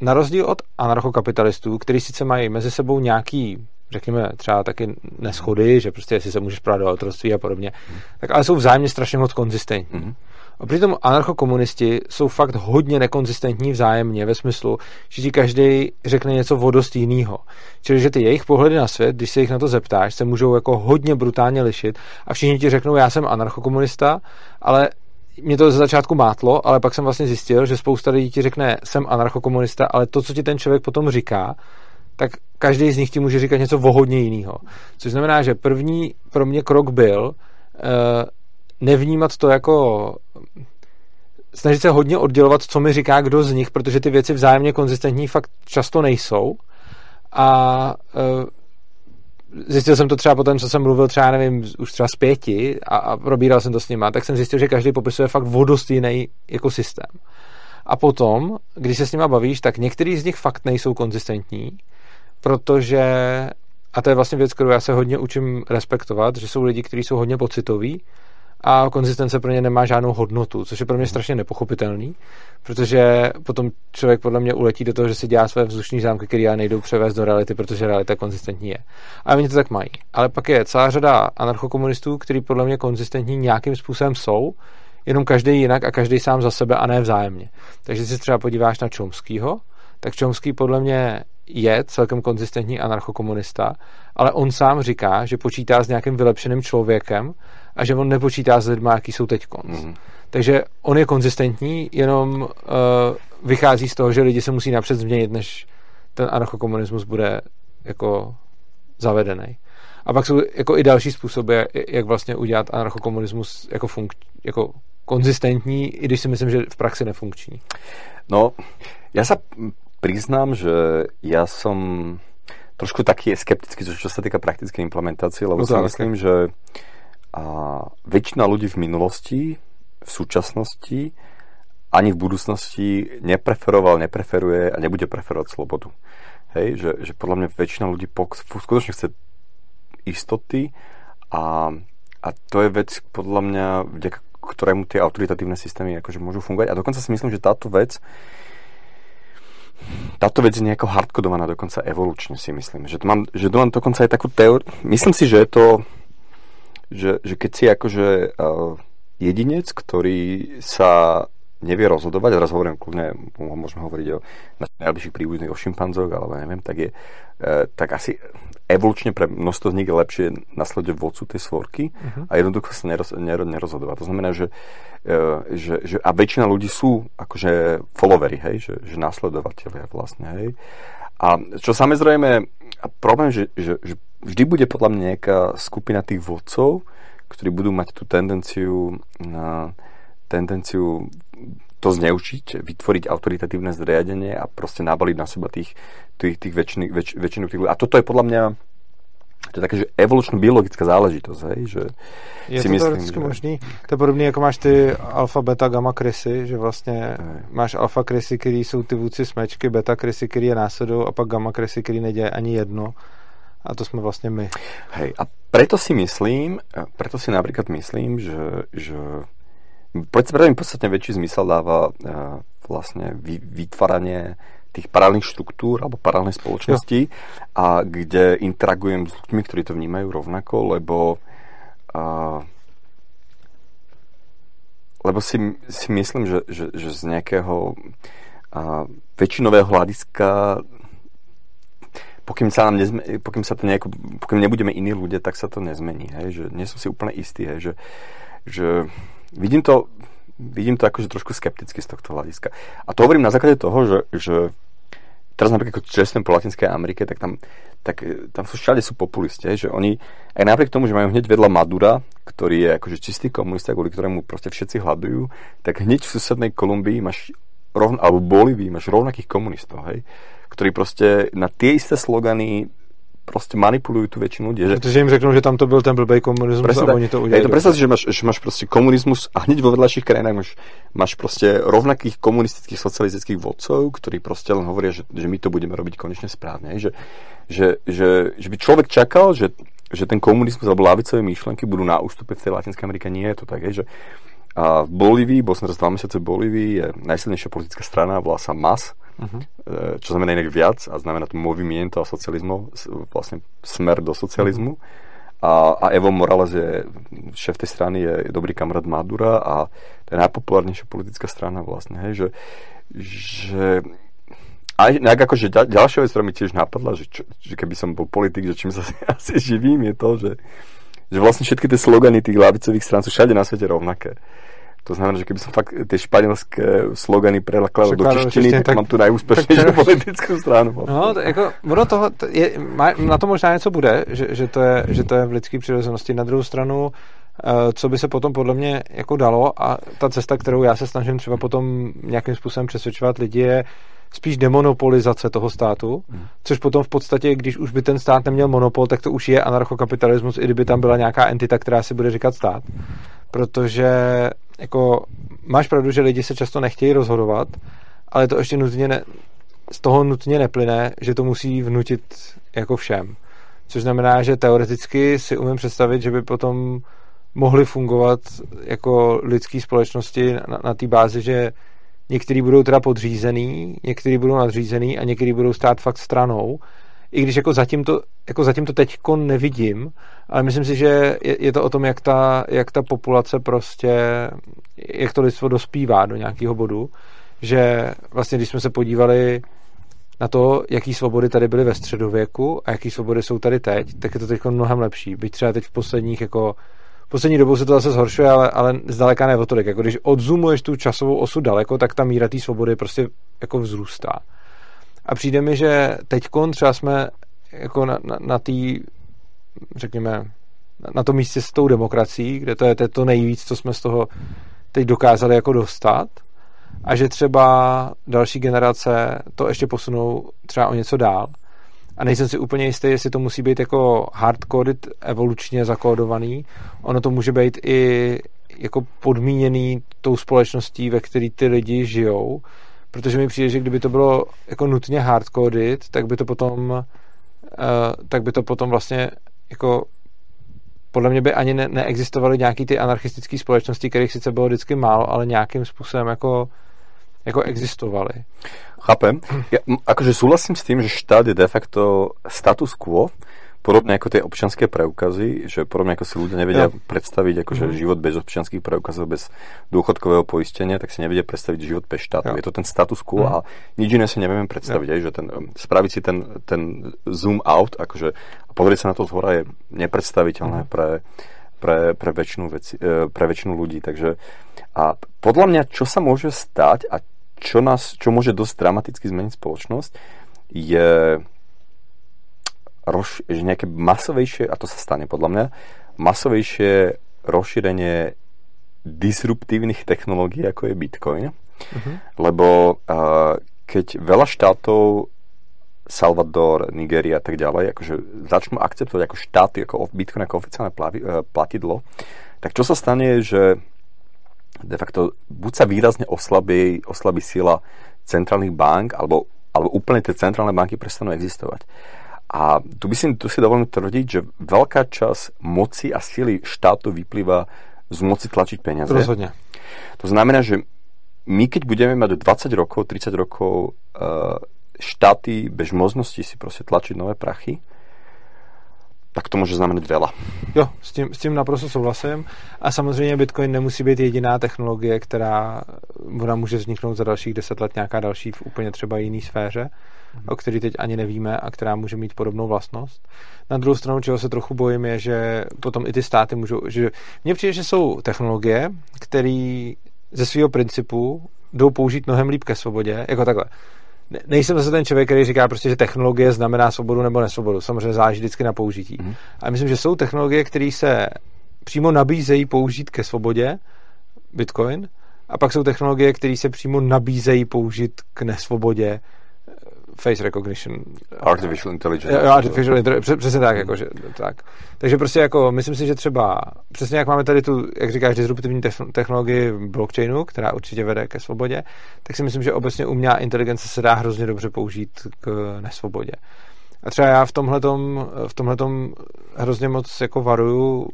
na rozdíl od anarchokapitalistů, kteří sice mají mezi sebou nějaký, řekněme třeba taky neshody, že prostě jestli se můžeš prát do autorství a podobně, hmm. tak ale jsou vzájemně strašně moc konzistentní. Hmm. A přitom anarchokomunisti jsou fakt hodně nekonzistentní vzájemně ve smyslu, že ti každý řekne něco o dost jinýho. Čili, že ty jejich pohledy na svět, když se jich na to zeptáš, se můžou jako hodně brutálně lišit a všichni ti řeknou, já jsem anarchokomunista, ale mě to ze začátku mátlo, ale pak jsem vlastně zjistil, že spousta lidí ti řekne, jsem anarchokomunista, ale to, co ti ten člověk potom říká, tak každý z nich ti může říkat něco o hodně jinýho. Což znamená, že první pro mě krok byl, uh, nevnímat to jako snažit se hodně oddělovat, co mi říká kdo z nich, protože ty věci vzájemně konzistentní fakt často nejsou. A zjistil jsem to třeba potom, co jsem mluvil třeba, nevím, už třeba z pěti a, a probíral jsem to s nima, tak jsem zjistil, že každý popisuje fakt vodost jiný ekosystém. A potom, když se s nima bavíš, tak některý z nich fakt nejsou konzistentní, protože, a to je vlastně věc, kterou já se hodně učím respektovat, že jsou lidi, kteří jsou hodně pocitoví a konzistence pro ně nemá žádnou hodnotu, což je pro mě strašně nepochopitelný, protože potom člověk podle mě uletí do toho, že si dělá své vzdušní zámky, které já nejdou převést do reality, protože realita konzistentní je. A oni to tak mají. Ale pak je celá řada anarchokomunistů, kteří podle mě konzistentní nějakým způsobem jsou, jenom každý jinak a každý sám za sebe a ne vzájemně. Takže když se třeba podíváš na Čomskýho, tak Čomský podle mě je celkem konzistentní anarchokomunista, ale on sám říká, že počítá s nějakým vylepšeným člověkem a že on nepočítá s lidmi, jaký jsou teď konc. Mm. Takže on je konzistentní, jenom uh, vychází z toho, že lidi se musí napřed změnit, než ten anarchokomunismus bude jako zavedený. A pak jsou jako i další způsoby, jak vlastně udělat anarchokomunismus jako, funk, jako konzistentní, i když si myslím, že v praxi nefunkční. No, já se priznám, že já jsem trošku taky skeptický, co se týká praktické implementace, lebo no si myslím, že a väčšina ľudí v minulosti, v súčasnosti ani v budúcnosti nepreferoval, nepreferuje a nebude preferovať slobodu. Hej, že, že podľa mňa väčšina ľudí skutočne chce istoty a, a to je vec podľa mňa, vďaka ktorému tie autoritatívne systémy akože môžu fungovať. A dokonca si myslím, že táto vec táto vec je nejako hardkodovaná dokonca evolučne, si myslím. Že to mám, že to mám dokonca aj takú teóriu. Myslím si, že je to Že, že keď si akože uh, jedinec, ktorý sa nevie rozhodovať, a teraz hovorím kľudne, môžeme hovoriť o najbližších príbuzných, o šimpanzoch, alebo neviem, tak je uh, tak asi evolučne pre množstvo z nich je lepšie nasledovať vodcu tej svorky uh-huh. a jednoducho sa neroz, ner, nerozhodovať. To znamená, že, uh, že, že a väčšina ľudí sú akože followery, hej, že, že nasledovatelia vlastne, hej. A čo samozrejme, problém, že, že, že vždy bude podľa mňa nejaká skupina tých vodcov, ktorí budú mať tú tendenciu, na, tendenciu to zneučiť, vytvoriť autoritatívne zriadenie a proste nabaliť na seba tých, tých, tých väčšinu, väč, väčšinu tých ľudí. A toto je podľa mňa to je také, že evolučno-biologická záležitosť. Hej? Že je si to myslím, teoreticky že možný. To je podobné, jako máš ty alfa, beta, gamma krysy, že vlastně hej. Máš alfa krysy, který jsou ty vůdci smečky, beta krysy, který je následou a pak gamma krysy, který neděje ani jedno. A to jsme vlastně my. Hej, a preto si myslím, preto si například myslím, že, že preto mi podstatně větší zmysel dává vlastně vytváranie tých paralelných štruktúr alebo paralelnej spoločnosti jo. A kde interagujem s ľuďmi, ktorí to vnímajú rovnako, lebo uh, lebo si, si myslím, že, že, že z nejakého uh, väčšinového hľadiska pokým sa, nám nezme, pokým sa to nejako, pokým nebudeme iní ľudia, tak sa to nezmení. Hej? Že nie som si úplne istý. Hej? Že, že vidím to Vidím to akože trošku skepticky z tohto hľadiska. A to hovorím na základe toho, že, že teraz napríklad, keď čestem po Latinskej Amerike, tak tam, tak tam sú všade sú populisti, že oni aj napriek tomu, že majú hneď vedľa Madura, ktorý je akože čistý komunista, kvôli ktorému proste všetci hľadujú, tak hneď v susednej Kolumbii máš rovn, alebo Bolívii máš rovnakých komunistov, hej, ktorí proste na tie isté slogany prostě manipulují tu většinu lidí. Protože jim řeknou, že tam to byl ten blbej komunismus presne, a oni to udělali. Je to představ si, že máš, že máš prostě komunismus a hned vo vedlejších krajinách máš, máš prostě rovnakých komunistických socialistických vodcov, ktorí prostě len hovoria, že, že my to budeme robiť konečně správně. Že, že, že, že by člověk čakal, že, že ten komunismus alebo lavicové myšlenky budou na ústupe v té Latinské Americe. Nie je to tak. Je, že a v Bolívii, bol som teraz dva mesiace v Bolívii, je najsilnejšia politická strana, volá sa em á es, uh-huh. čo znamená inak viac a znamená to movimiento a socializmu, vlastne smer do socializmu. Uh-huh. A, a Evo Morales je šéf tej strany, je, je dobrý kamarát Madura a to je najpopulárnejšia politická strana vlastne, hej, že, že a nejak akože ďalšia vec, ktorá mi tiež napadla, že, čo, že keby som bol politik, že čím sa asi živím, je to, že že vlastne všetky tie slogany tých ľavicových strán sú všade na svete rovnaké. To znamená, že keby som fakt tie španělské slogany prelaklal do češtiny, tak, tak mám tu najúspešnejšiu politickou stranu. No, to, jako, ono toho, to je, má, na to možná něco bude, že, že, to je, že to je v lidské přirozenosti. Na druhou stranu co by se potom podle mě jako dalo, a ta cesta, kterou já se snažím třeba potom nějakým způsobem přesvědčovat lidi, je spíš demonopolizace toho státu, což potom v podstatě, když už by ten stát neměl monopol, tak to už je anarchokapitalismus, i kdyby tam byla nějaká entita, která si bude říkat stát. Protože jako máš pravdu, že lidi se často nechtějí rozhodovat, ale to ještě nutně ne, z toho nutně neplyne, že to musí vnutit jako všem. Což znamená, že teoreticky si umím představit, že by potom mohly fungovat jako lidské společnosti na, na té bázi, že některý budou teda podřízený, některý budou nadřízený a některý budou stát fakt stranou. I když jako zatím to, jako zatím to teďko nevidím, ale myslím si, že je, je to o tom, jak ta, jak ta populace prostě, jak to lidstvo dospívá do nějakého bodu, že vlastně, když jsme se podívali na to, jaký svobody tady byly ve středověku a jaký svobody jsou tady teď, tak je to teďko mnohem lepší. Byť třeba teď v posledních jako poslední dobou se to zase zhoršuje, ale, ale zdaleka ne o tolik. Jako když odzumuješ tu časovou osu daleko, tak ta míra té svobody prostě jako vzrůstá. A přijde mi, že teďkon třeba jsme jako na, na, na tý, řekněme, na, na tom místě s tou demokracií, kde to je, to je to nejvíc, co jsme z toho teď dokázali jako dostat, a že třeba další generace to ještě posunou třeba o něco dál. A nejsem si úplně jistý, jestli to musí být jako hardcoded, evolučně zakódovaný. Ono to může být i jako podmíněný tou společností, ve které ty lidi žijou. Protože mi přijde, že kdyby to bylo jako nutně hardcoded, tak by to potom tak by to potom vlastně jako podle mě by ani ne- neexistovaly nějaký ty anarchistické společnosti, kterých sice bylo vždycky málo, ale nějakým způsobem jako jako existovali. Chápem. Ja akože súhlasím s tým, že štát je de facto status quo, podobne ako tie občianske preukazy, že podobne ako si ľudia nevedia ja. predstaviť akože mm-hmm. život bez občianských preukazov, bez dôchodkového poistenia, tak si nevedia predstaviť život bez štátu. Ja. Je to ten status quo mm-hmm. a nič iné si nevieme predstaviť, ja. aj, že ten, spraviť si ten, ten zoom out, akože a pozrieť sa na to zhora je nepredstaviteľné mm-hmm. pre pre, pre, väčšinu veci, pre väčšinu ľudí. Takže a podľa mňa, čo sa môže stať a čo, nás, čo môže dosť dramaticky zmeniť spoločnosť, je roz, že nejaké masovejšie, a to sa stane podľa mňa, masovejšie rozšírenie disruptívnych technológií, ako je Bitcoin. Uh-huh. Lebo uh, keď veľa štátov, Salvador, Nigéria a tak ďalej, akože začnú akceptovať ako štáty, ako Bitcoin, ako oficiálne platidlo, tak čo sa stane, že de facto buď sa výrazne oslabí, oslabí sila centrálnych bank, alebo, alebo úplne tie centrálne banky prestanú existovať. A tu by si, tu si dovolím tvrdiť, že veľká časť moci a síly štátu vyplýva z moci tlačiť peniaze. Rozhodne. To znamená, že my keď budeme mať dvadsať rokov, tridsať rokov uh, štáty bez možnosti si prostě tlačit nové prachy, tak to může znamenat veľa. Jo, s tím, s tím naprosto souhlasím. A samozřejmě Bitcoin nemusí být jediná technologie, která ona může vzniknout za dalších deset let nějaká další v úplně třeba jiný sféře, mm. o který teď ani nevíme a která může mít podobnou vlastnost. Na druhou stranu, čeho se trochu bojím, je, že potom i ty státy můžou... Že... Mně přijde, že jsou technologie, které ze svého principu jdou použít mnohem líp ke svobodě, jako takhle. Nejsem zase ten člověk, který říká prostě, že technologie znamená svobodu nebo nesvobodu. Samozřejmě záleží vždycky na použití. Mm. A myslím, že jsou technologie, které se přímo nabízejí použít ke svobodě, Bitcoin, a pak jsou technologie, které se přímo nabízejí použít k nesvobodě, face recognition. Artificial intelligence. Artificial intelligence, přesně tak, mm. jako, že, tak. Takže prostě jako, myslím si, že třeba, přesně jak máme tady tu, jak říkáš, disruptivní technologii blockchainu, která určitě vede ke svobodě, tak si myslím, že obecně umělá inteligence se dá hrozně dobře použít k nesvobodě. A třeba já v tomhletom, v tomhletom hrozně moc jako varuju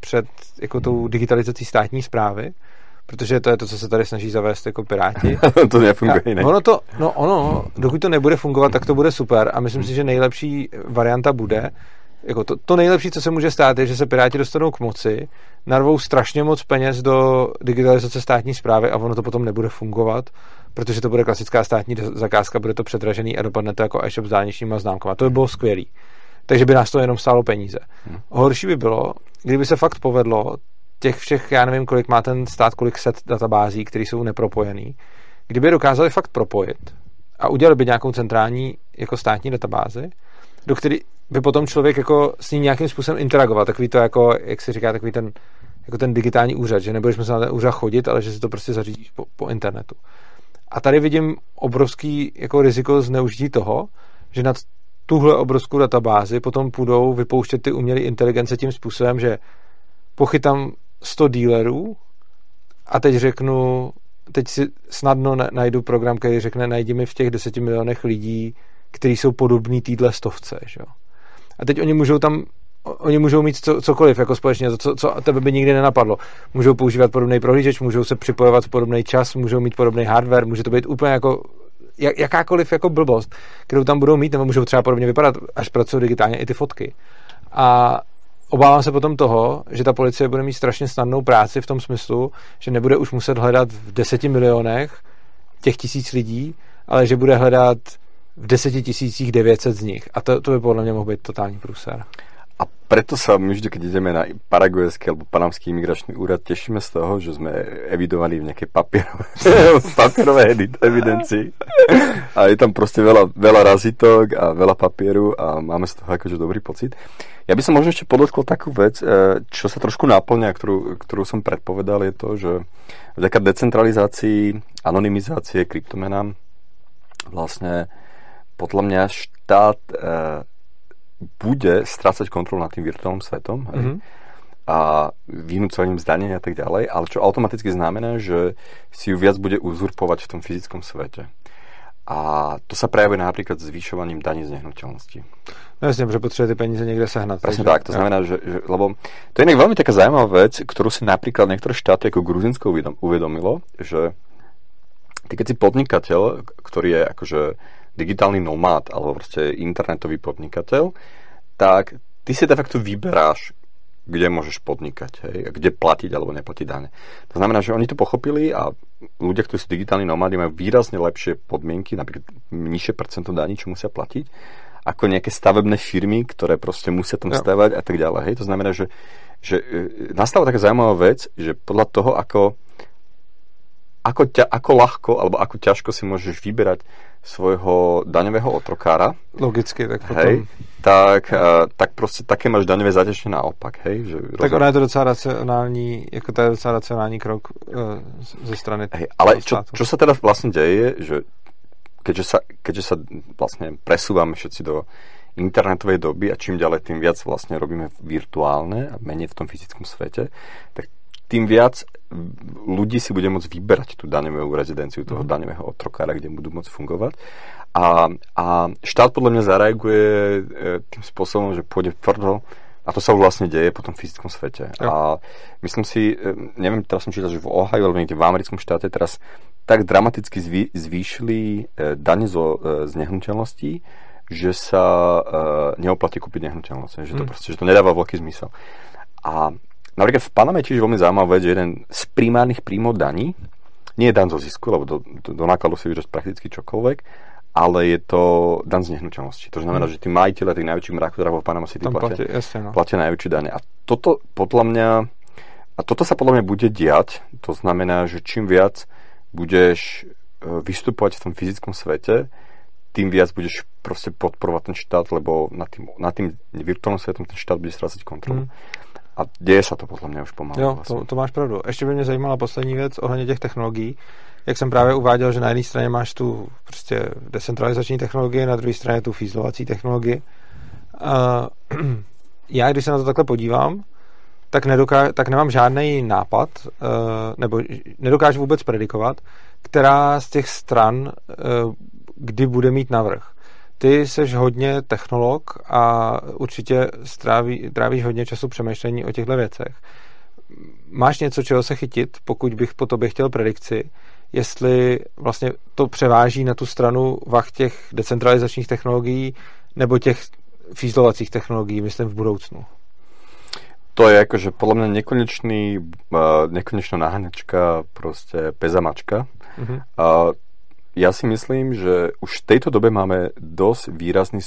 před jako tou digitalizací státní správy, protože to je to, co se tady snaží zavést jako Piráti. To nefunguje jinak. Ono to, no ono, dokud to nebude fungovat, tak to bude super a myslím si, že nejlepší varianta bude, jako to, to nejlepší, co se může stát, je, že se Piráti dostanou k moci, narvou strašně moc peněz do digitalizace státní správy a ono to potom nebude fungovat, protože to bude klasická státní zakázka, bude to předražený a dopadne to jako e-shop s dálničníma známkama. To by bylo skvělý. Takže by nás to jenom stálo peníze. Horší by bylo, kdyby se fakt povedlo těch všech, já nevím, kolik má ten stát, kolik set databází, které jsou nepropojený. Kdyby je dokázali fakt propojit a udělali by nějakou centrální jako státní databázi, do které by potom člověk jako s ní nějakým způsobem interagoval. Takový to jako, jak se říká, takový ten jako ten digitální úřad, že nebudeš muset na ten úřad chodit, ale že si to prostě zařídíš po, po internetu. A tady vidím obrovský jako riziko zneužití toho, že nad tuhle obrovskou databázi potom půjdou vypouštět ty umělé inteligence tím způsobem, že pochytám sto dealerů a teď řeknu, teď si snadno najdu program, který řekne, najdi mi v těch deseti milionech lidí, kteří jsou podobní týdle stovce. Že? A teď oni můžou tam, oni můžou mít co, cokoliv jako společně, co, co tebe by nikdy nenapadlo. Můžou používat podobný prohlížeč, můžou se připojovat v podobný čas, můžou mít podobný hardware, může to být úplně jako jak, jakákoliv jako blbost, kterou tam budou mít, nebo můžou třeba podobně vypadat, až pracují digitálně i ty fotky. A obávám se potom toho, že ta policie bude mít strašně snadnou práci v tom smyslu, že nebude už muset hledat v deseti milionech těch tisíc lidí, ale že bude hledat v deseti tisících devětset z nich. A to, to by podle mě mohl být totální průser. A preto sa my vždy, keď ideme na paraguajský alebo panamský imigračný úrad, tešíme z toho, že sme evidovaní v nejakej papierovej evidencii. A je tam proste veľa, veľa razítok a veľa papieru a máme z toho akože dobrý pocit. Ja by som možno ešte podotkol takú vec, čo sa trošku náplňa, ktorú, ktorú som predpovedal, je to, že vďaka decentralizácii, anonymizácie kryptomenám vlastne podľa mňa štát bude strácať kontrolu nad tým virtuálnym svetom, hej? Mm-hmm. A vynúcením zdanenia a tak ďalej, ale čo automaticky znamená, že si ju viac bude uzurpovať v tom fyzickom svete. A to sa prejavuje napríklad zvýšovaním daní z nehnuteľnosti. No jasne, že potrebuje tie peníze niekde sahnať. Presne tak, to znamená, že, že lebo to je inak veľmi taká zaujímavá vec, ktorú si napríklad niektoré štáty ako Gruzinsko uvedomilo, že ty keď si podnikateľ, ktorý je akože digitálny nomád, alebo proste internetový podnikateľ, tak ty si de facto vyberáš, kde môžeš podnikať, hej, kde platiť alebo neplatiť dane. To znamená, že oni to pochopili a ľudia, ktorí sú digitálni nomádi, majú výrazne lepšie podmienky, napríklad nižšie percento daní, čo musia platiť, ako nejaké stavebné firmy, ktoré proste musia tam stavať a tak ďalej. Hej. To znamená, že, že nastáva taká zaujímavá vec, že podľa toho, ako Ako, ťa, ako ľahko, alebo ako ťažko si môžeš vyberať svojho daňového otrokára. Logicky, tak potom. Hej, tak, uh, tak proste také máš daňové zaťaženie naopak, hej. Že tak rozhodne. Ona je to docela racionální, jako to je docela racionální krok uh, ze strany hej, ale čo, čo sa teda vlastne deje, je, že keďže sa, keďže sa vlastne presúvame všetci do internetovej doby a čím ďalej, tým viac vlastne robíme virtuálne a menej v tom fyzickom svete, tak tým viac ľudí si bude môcť vyberať tú daňovú rezidenciu toho daňového otrokára, kde budú môcť fungovať. A, a štát podľa mňa zareaguje tým spôsobom, že pôjde tvrdo a to sa už vlastne deje po tom fyzickom svete. Jo. A myslím si, neviem, teraz som čítal, že v Ohio, alebo niekde v americkom štáte teraz tak dramaticky zvý, zvýšili dane zo z nehnuteľností, že sa neoplatí kúpiť nehnuteľnosť. Že to mm. proste, že to nedáva veľký zmysel. A napríklad v Paname tiež veľmi zaujímavá vec, že jeden z primárnych príjmov daní nie je dan zo zisku, lebo do, do, do nákladu si vyrost prakticky čokoľvek, ale je to dan z nehnuteľnosti. To znamená, že tí majiteľe tých najväčších mrakodrapov v Panama City platia, platia najväčšie dane. A toto podľa mňa a toto sa podľa mňa bude diať. To znamená, že čím viac budeš vystupovať v tom fyzickom svete, tým viac budeš proste podporovať ten štát, lebo nad tým, nad tým virtuálnym svetom ten štát bude strácať kontrolu. Mm. A děje se to podle mě už pomalu. Jo, to, to máš pravdu. Ještě by mě zajímala poslední věc ohledně těch technologií. Jak jsem právě uváděl, že na jedné straně máš tu prostě decentralizační technologii, na druhé straně tu fízlovací technologii. A já, když se na to takhle podívám, tak, nedokáž, tak nemám žádný nápad, nebo nedokážu vůbec predikovat, která z těch stran kdy bude mít navrch. Ty seš hodně technolog a určitě stráví, trávíš hodně času přemýšlení o těchto věcech. Máš něco, čeho se chytit, pokud bych po tobě chtěl predikci, jestli vlastně to převáží na tu stranu vah těch decentralizačních technologií nebo těch fízlovacích technologií, myslím, v budoucnu? To je akože podľa mňa nekonečný, nekonečná náhnačka, proste pezamačka. Mm-hmm. A ja si myslím, že už v tejto dobe máme dosť výrazný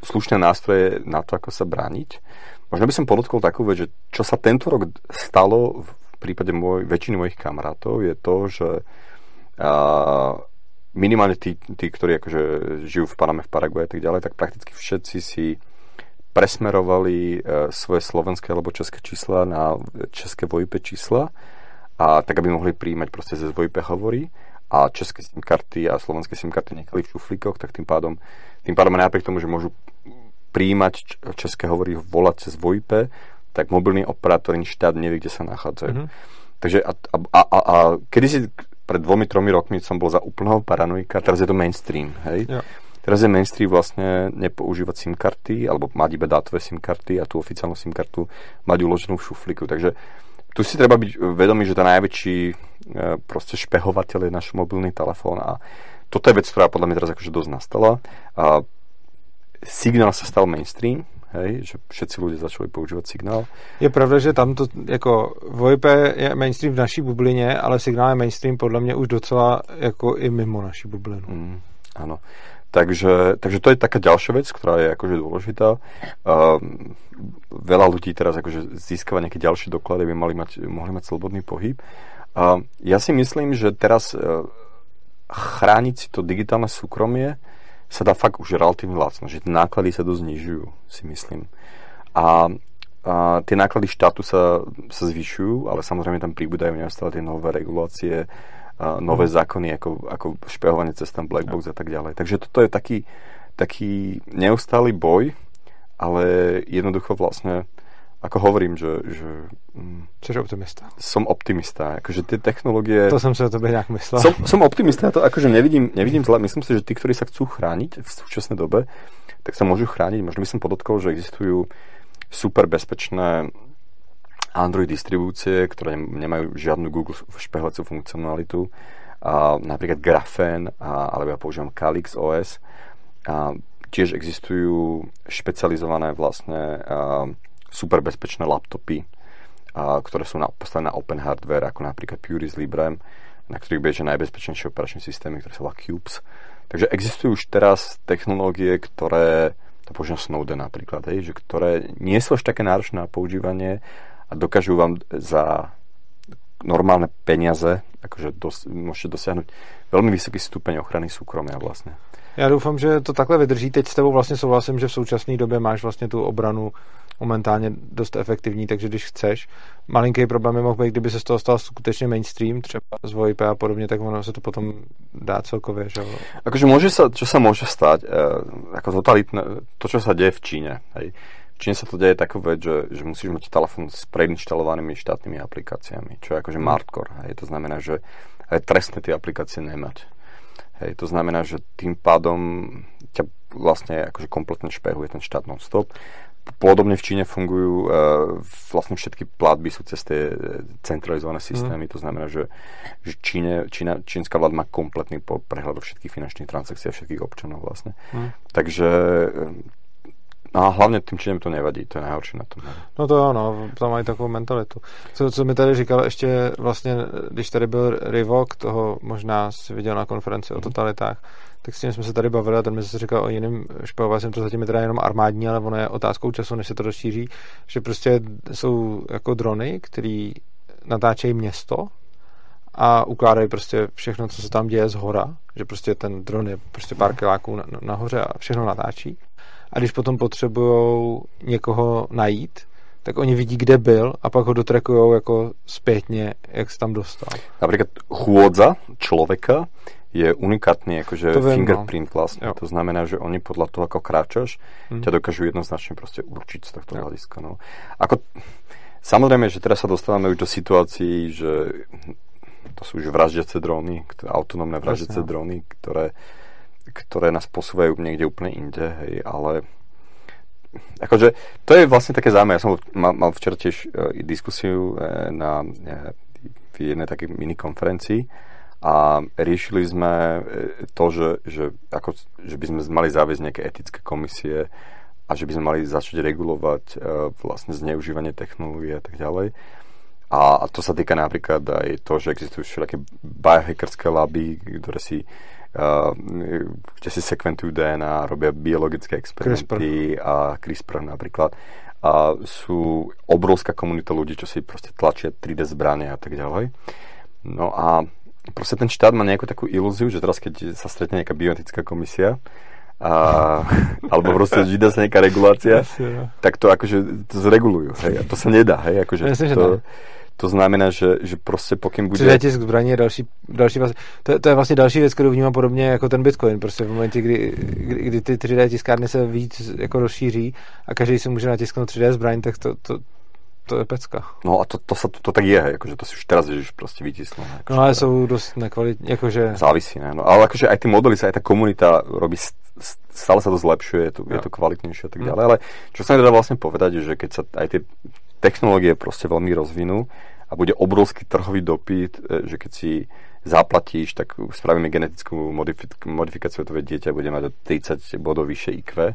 slušné nástroje na to, ako sa brániť. Možno by som podotkol takú vec, že čo sa tento rok stalo v prípade môj, väčšiny mojich kamarátov, je to, že a, minimálne tí, tí, ktorí akože žijú v Paname, v Paraguaji a tak ďalej, tak prakticky všetci si presmerovali svoje slovenské alebo české čísla na české VoIP čísla, a tak, aby mohli prijímať proste ze VoIP hovory, a české SIM karty a slovenské SIM karty nechali v šuflíkoch, tak tým pádom, tým pádom napriek tomu, že môžu prijímať české hovory, volať cez VoIP, tak mobilný operátor ani štát nevie, kde sa nachádzajú. Mm-hmm. Takže a, a, a, a, a kedysi pred dvomi, tromi rokmi som bol za úplného paranoika, teraz je to mainstream, hej? Yeah. Teraz je mainstream vlastne nepoužívať SIM karty, alebo mať iba dátové SIM karty a tú oficiálnu SIM kartu mať uloženú v šuflíku. Takže tu si treba byť vedomý, že tá najväčší proste špehovateľ je náš mobilný telefón, a toto je vec, ktorá podľa mňa teraz akože dosť nastala. A signál sa stal mainstream, hej, že všetci ľudia začali používat signál. Je pravda, že tam to jako VoIP je mainstream v naší bublině, ale signál je mainstream podle mě už docela jako i mimo naší bublinu. Mm, ano. Takže, takže to je taká ďalšia vec, ktorá je akože dôležitá. Um, veľa ľudí teraz akože získava nejaké ďalšie doklady, by mali mať, mohli mať slobodný pohyb. Um, ja si myslím, že teraz uh, chrániť si to digitálne súkromie sa dá fakt už relatívne lacno, že náklady sa dosť znižujú, si myslím. A, a tie náklady štátu sa, sa zvyšujú, ale samozrejme tam pribúdajú neustále tie nové regulácie, a nové hmm. zákony, ako, ako špehovanie cez ten black box a tak ďalej. Takže toto je taký, taký neustálý boj, ale jednoducho vlastne, ako hovorím, že... že Čože optimista? Som optimista. Akože tie technológie... To som sa o tebe nejak myslel. Som, som optimista, ja to akože nevidím, nevidím zle. Myslím si, že tí, ktorí sa chcú chrániť v súčasnej dobe, tak sa môžu chrániť. Možno by som podotkol, že existujú super bezpečné Android distribúcie, ktoré nemajú žiadnu Google špehovaciu funkcionalitu, a napríklad Graphene, a, alebo ja používam Calyx ó es. A tiež existujú špecializované vlastne a, superbezpečné laptopy, a, ktoré sú na, postavené na open hardware, ako napríklad Puris Librem, na ktorých bežia najbezpečnejšie operačné systémy, ktoré sa volá Cubes. Takže existujú už teraz technológie, ktoré, to používam Snowden napríklad, hej, že ktoré nie sú až také náročné na používanie, a dokážu vám za normálne peniaze, akože dos, môžete dosiahnuť veľmi vysoký stupeň ochrany súkromia vlastne. Já doufám, že to takhle vydrží. Teď s tebou vlastně souhlasím, že v současné době máš vlastně tu obranu momentálně dost efektivní, takže když chceš. Malinký problém je mohl být, kdyby se z toho stal skutečně mainstream, třeba z VoIP a podobně, tak ono se to potom dá celkově, že? Akože môže sa, čo sa môže stať, ako totalitné, to, čo sa deje v Číne, hej. V Číne sa to deje takú vec, že, že musíš mať telefón s preinštalovanými štátnymi aplikáciami, čo je akože hardcore. Hej. To znamená, že je trestné tie aplikácie nemať. Hej. To znamená, že tým pádom ťa vlastne akože kompletne špehuje ten štát non-stop. Podobne v Číne fungujú uh, vlastne všetky platby sú cez tie centralizované systémy. Mm. To znamená, že, že Číne, Čína, čínska vláda má kompletný prehľad o všetkých finančných transakcií a všetkých občanov vlastne. Mm. Takže... No a hlavně tím Číňanům to nevadí, to je nejhorší na tom. No to ano, tam mají takovou mentalitu. Co, co mi tady říkal ještě vlastně, když tady byl Rivok, toho možná si viděl na konferenci mm. o totalitách, tak s tím jsme se tady bavili a ten mi zase říkal o jiném špehovacím, to zatím je teda jenom armádní, ale ono je otázkou času, než se to rozšíří, že prostě jsou jako drony, který natáčejí město a ukládají prostě všechno, co se tam děje zhora, že prostě ten dron je prostě pár kiláků nahoře a všechno natáčí. A když potom potřebujou někoho najít, tak oni vidí, kde byl, a pak ho dotrekujou jako zpětně, jak se tam dostal. Například chůdza člověka je unikátní, jakože fingerprint vlastně. Jo. To znamená, že oni podle toho, jako kráčaš, hmm. tě dokážu jednoznačně prostě určit z takto hlediska. No. Ako, samozřejmě, že teda se dostáváme už do situací, že to jsou už vražděce drony, autonomné vražděce drony, které ktoré nás posúvajú niekde úplne inde, hej, ale akože to je vlastne také zaujímavé. Ja som mal, mal včera tiež e, diskusiu e, na e, jednej takej minikonferencii a riešili sme e, to, že, že, ako, že by sme mali záviesť nejaké etické komisie a že by sme mali začať regulovať e, vlastne zneužívanie technológie a tak ďalej. A, a to sa týka napríklad aj to, že existujú všelijaké biohackerské laby, ktoré si Uh, kde si sekventujú dé en á, robia biologické experimenty, CRISPR. A CRISPR napríklad. A sú obrovská komunita ľudí, čo si proste tlačia tri dé zbrane a tak ďalej. No a proste ten štát má nejakú takú ilúziu, že teraz, keď sa stretne nejaká bioetická komisia a, alebo proste vždy dosť nejaká regulácia, tak to akože to zregulujú, hej, a to sa nedá, hej, akože myslím, to... To znamená, že, že prostě pokým bude... Přetisk zbraní je další, další to, to je vlastně další věc, kterou vnímám podobně jako ten Bitcoin. Prostě v momentě, kdy, kdy ty tři dé tiskárny se víc jako rozšíří a každý si může natisknout tři dé zbraň, tak to, to, to je pecka. No a to, to, to, to tak je, jakože to si už teraz ježiš prostě vytislo. No ale jsou dost nekvalitní, jakože... Závisí, ne? No, ale jakože aj ty modely, aj ta komunita robí, stále se to zlepšuje, je to, je to kvalitnější a tak dále. Hmm. Ale čo sa mi dá vlastně povedať, že keď sa aj ty technologie prostě velmi rozvinú a bude obrovský trhový dopyt, že keď si zaplatíš, tak spravíme genetickou modifik- modifikaci, tvoje dieťa bude mať tridsať bodov vyššie í kvé,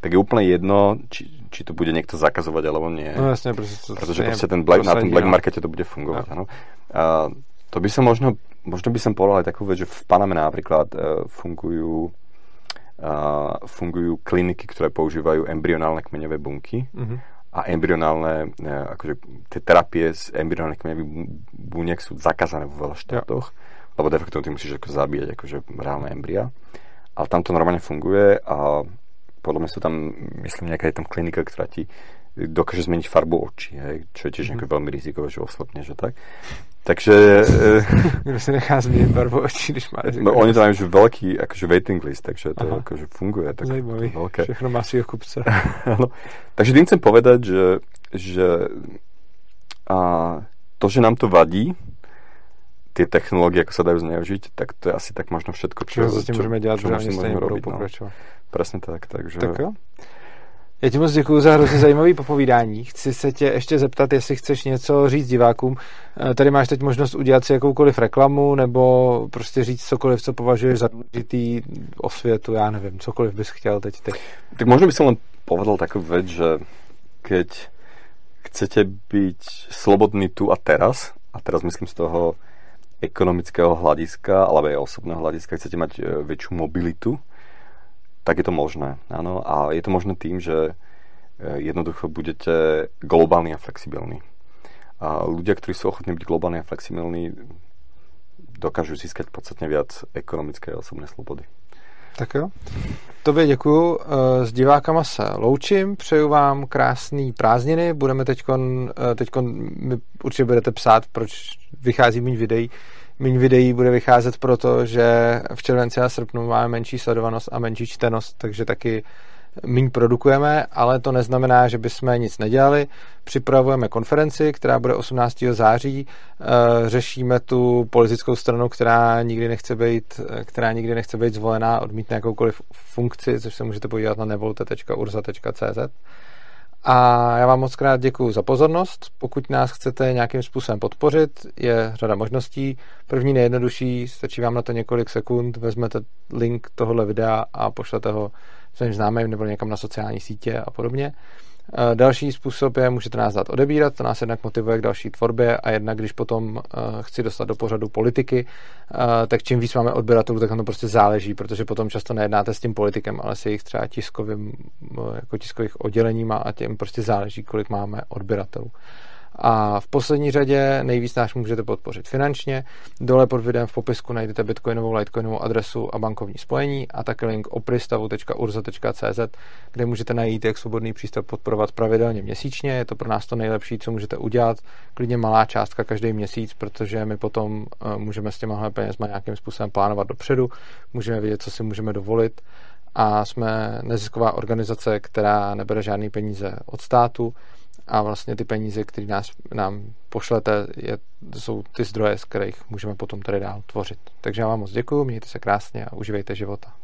tak je úplně jedno, či, či to bude někdo zakazovat, alebo nie. No jasně, protože, protože prostě ten black, na tom black markete to bude fungovat. No. A to by som možno, možno by som povedal aj takovou věc, že v Paname například fungují fungují kliniky, které používají embryonálne kmeňové bunky, mm-hmm. a embryonálne, akože tie terapie z embryonálnych kmeňových buniek sú zakázané vo veľa štátoch, ja. Lebo de facto ty musíš ako zabíjať akože reálne embrya. Ale tam to normálne funguje a podľa mňa sú tam, myslím, nejaká je tam klinika, ktorá ti dokáže zmeniť farbu očí, hej, čo je tiež mm. veľmi rizikové, že oslepne, že tak. Takže... Kdo si nechá zmeniť farbu očí, když má rizikové. No oni tam majú že veľký akože waiting list, takže to akože funguje. Tak zajímavý, okay. Všechno má svýho kupce. No, takže tým chcem povedať, že, že a to, že nám to vadí, tie technológie, ako sa dajú zneužiť, tak to je asi tak možno všetko, čo, čo, čo, čo môžeme robiť. No. Presne tak, takže... Tak jo. Já ti moc děkuju za hrozně zajímavý popovídání. Chci se tě ještě zeptat, jestli chceš něco říct divákům. Tady máš teď možnost udělat si jakoukoliv reklamu nebo prostě říct cokoliv, co považuješ za důležitý osvětu, já nevím, cokoliv bys chtěl teď ty. Tak možno by som len povedal takovou věc, že keď chcete být slobodní tu a teraz, a teraz myslím z toho ekonomického hlediska, alebo aj osobného hlediska, chcete mať větší mobilitu, tak je to možné. Áno? A je to možné tým, že jednoducho budete globálni a flexibilní. A ľudia, ktorí sú ochotní byť globálni a flexibilní, dokážu získať podstatne viac ekonomické a osobné slobody. Tak jo. Tobě děkuju. S divákama se loučím. Přeju vám krásný prázdniny. Budeme teďkon, teďkon my určitě budete psát, proč vychází méně videí. Míň videí bude vycházet proto, že v červenci a srpnu máme menší sledovanost a menší čtenost, takže taky míň produkujeme, ale to neznamená, že bychom nic nedělali. Připravujeme konferenci, která bude osmnáctého září. Řešíme tu politickou stranu, která nikdy nechce být, která nikdy nechce být zvolená, odmítne jakoukoliv funkci, což se můžete podívat na nevolte tečka urza tečka cz. A já vám moc krát děkuju za pozornost. Pokud nás chcete nějakým způsobem podpořit, je řada možností. První nejjednodušší, stačí vám na to několik sekund, vezmete link tohohle videa a pošlete ho svým známým nebo někam na sociální sítě a podobně. Další způsob je, můžete nás dát odebírat, to nás jednak motivuje k další tvorbě a jednak, když potom chci dostat do pořadu politiky, tak čím víc máme odběratelů, tak na to prostě záleží, protože potom často nejednáte s tím politikem, ale s jejich třeba tiskovým, jako tiskových oddělením a tím prostě záleží, kolik máme odběratelů. A v poslední řadě nejvíc nás můžete podpořit finančně. Dole pod videem v popisku najdete bitcoinovou, litecoinovou adresu a bankovní spojení a také link opristavu tečka urza tečka cz, kde můžete najít, jak svobodný přístup podporovat pravidelně měsíčně. Je to pro nás to nejlepší, co můžete udělat. Klidně malá částka každý měsíc, protože my potom můžeme s těmahle penězma nějakým způsobem plánovat dopředu, můžeme vědět, co si můžeme dovolit a jsme nezisková organizace, která nebere žádný peníze od státu. A vlastně ty peníze, které nás, nám pošlete, je, jsou ty zdroje, z kterých můžeme potom tady dál tvořit. Takže já vám moc děkuju, mějte se krásně a užívejte života.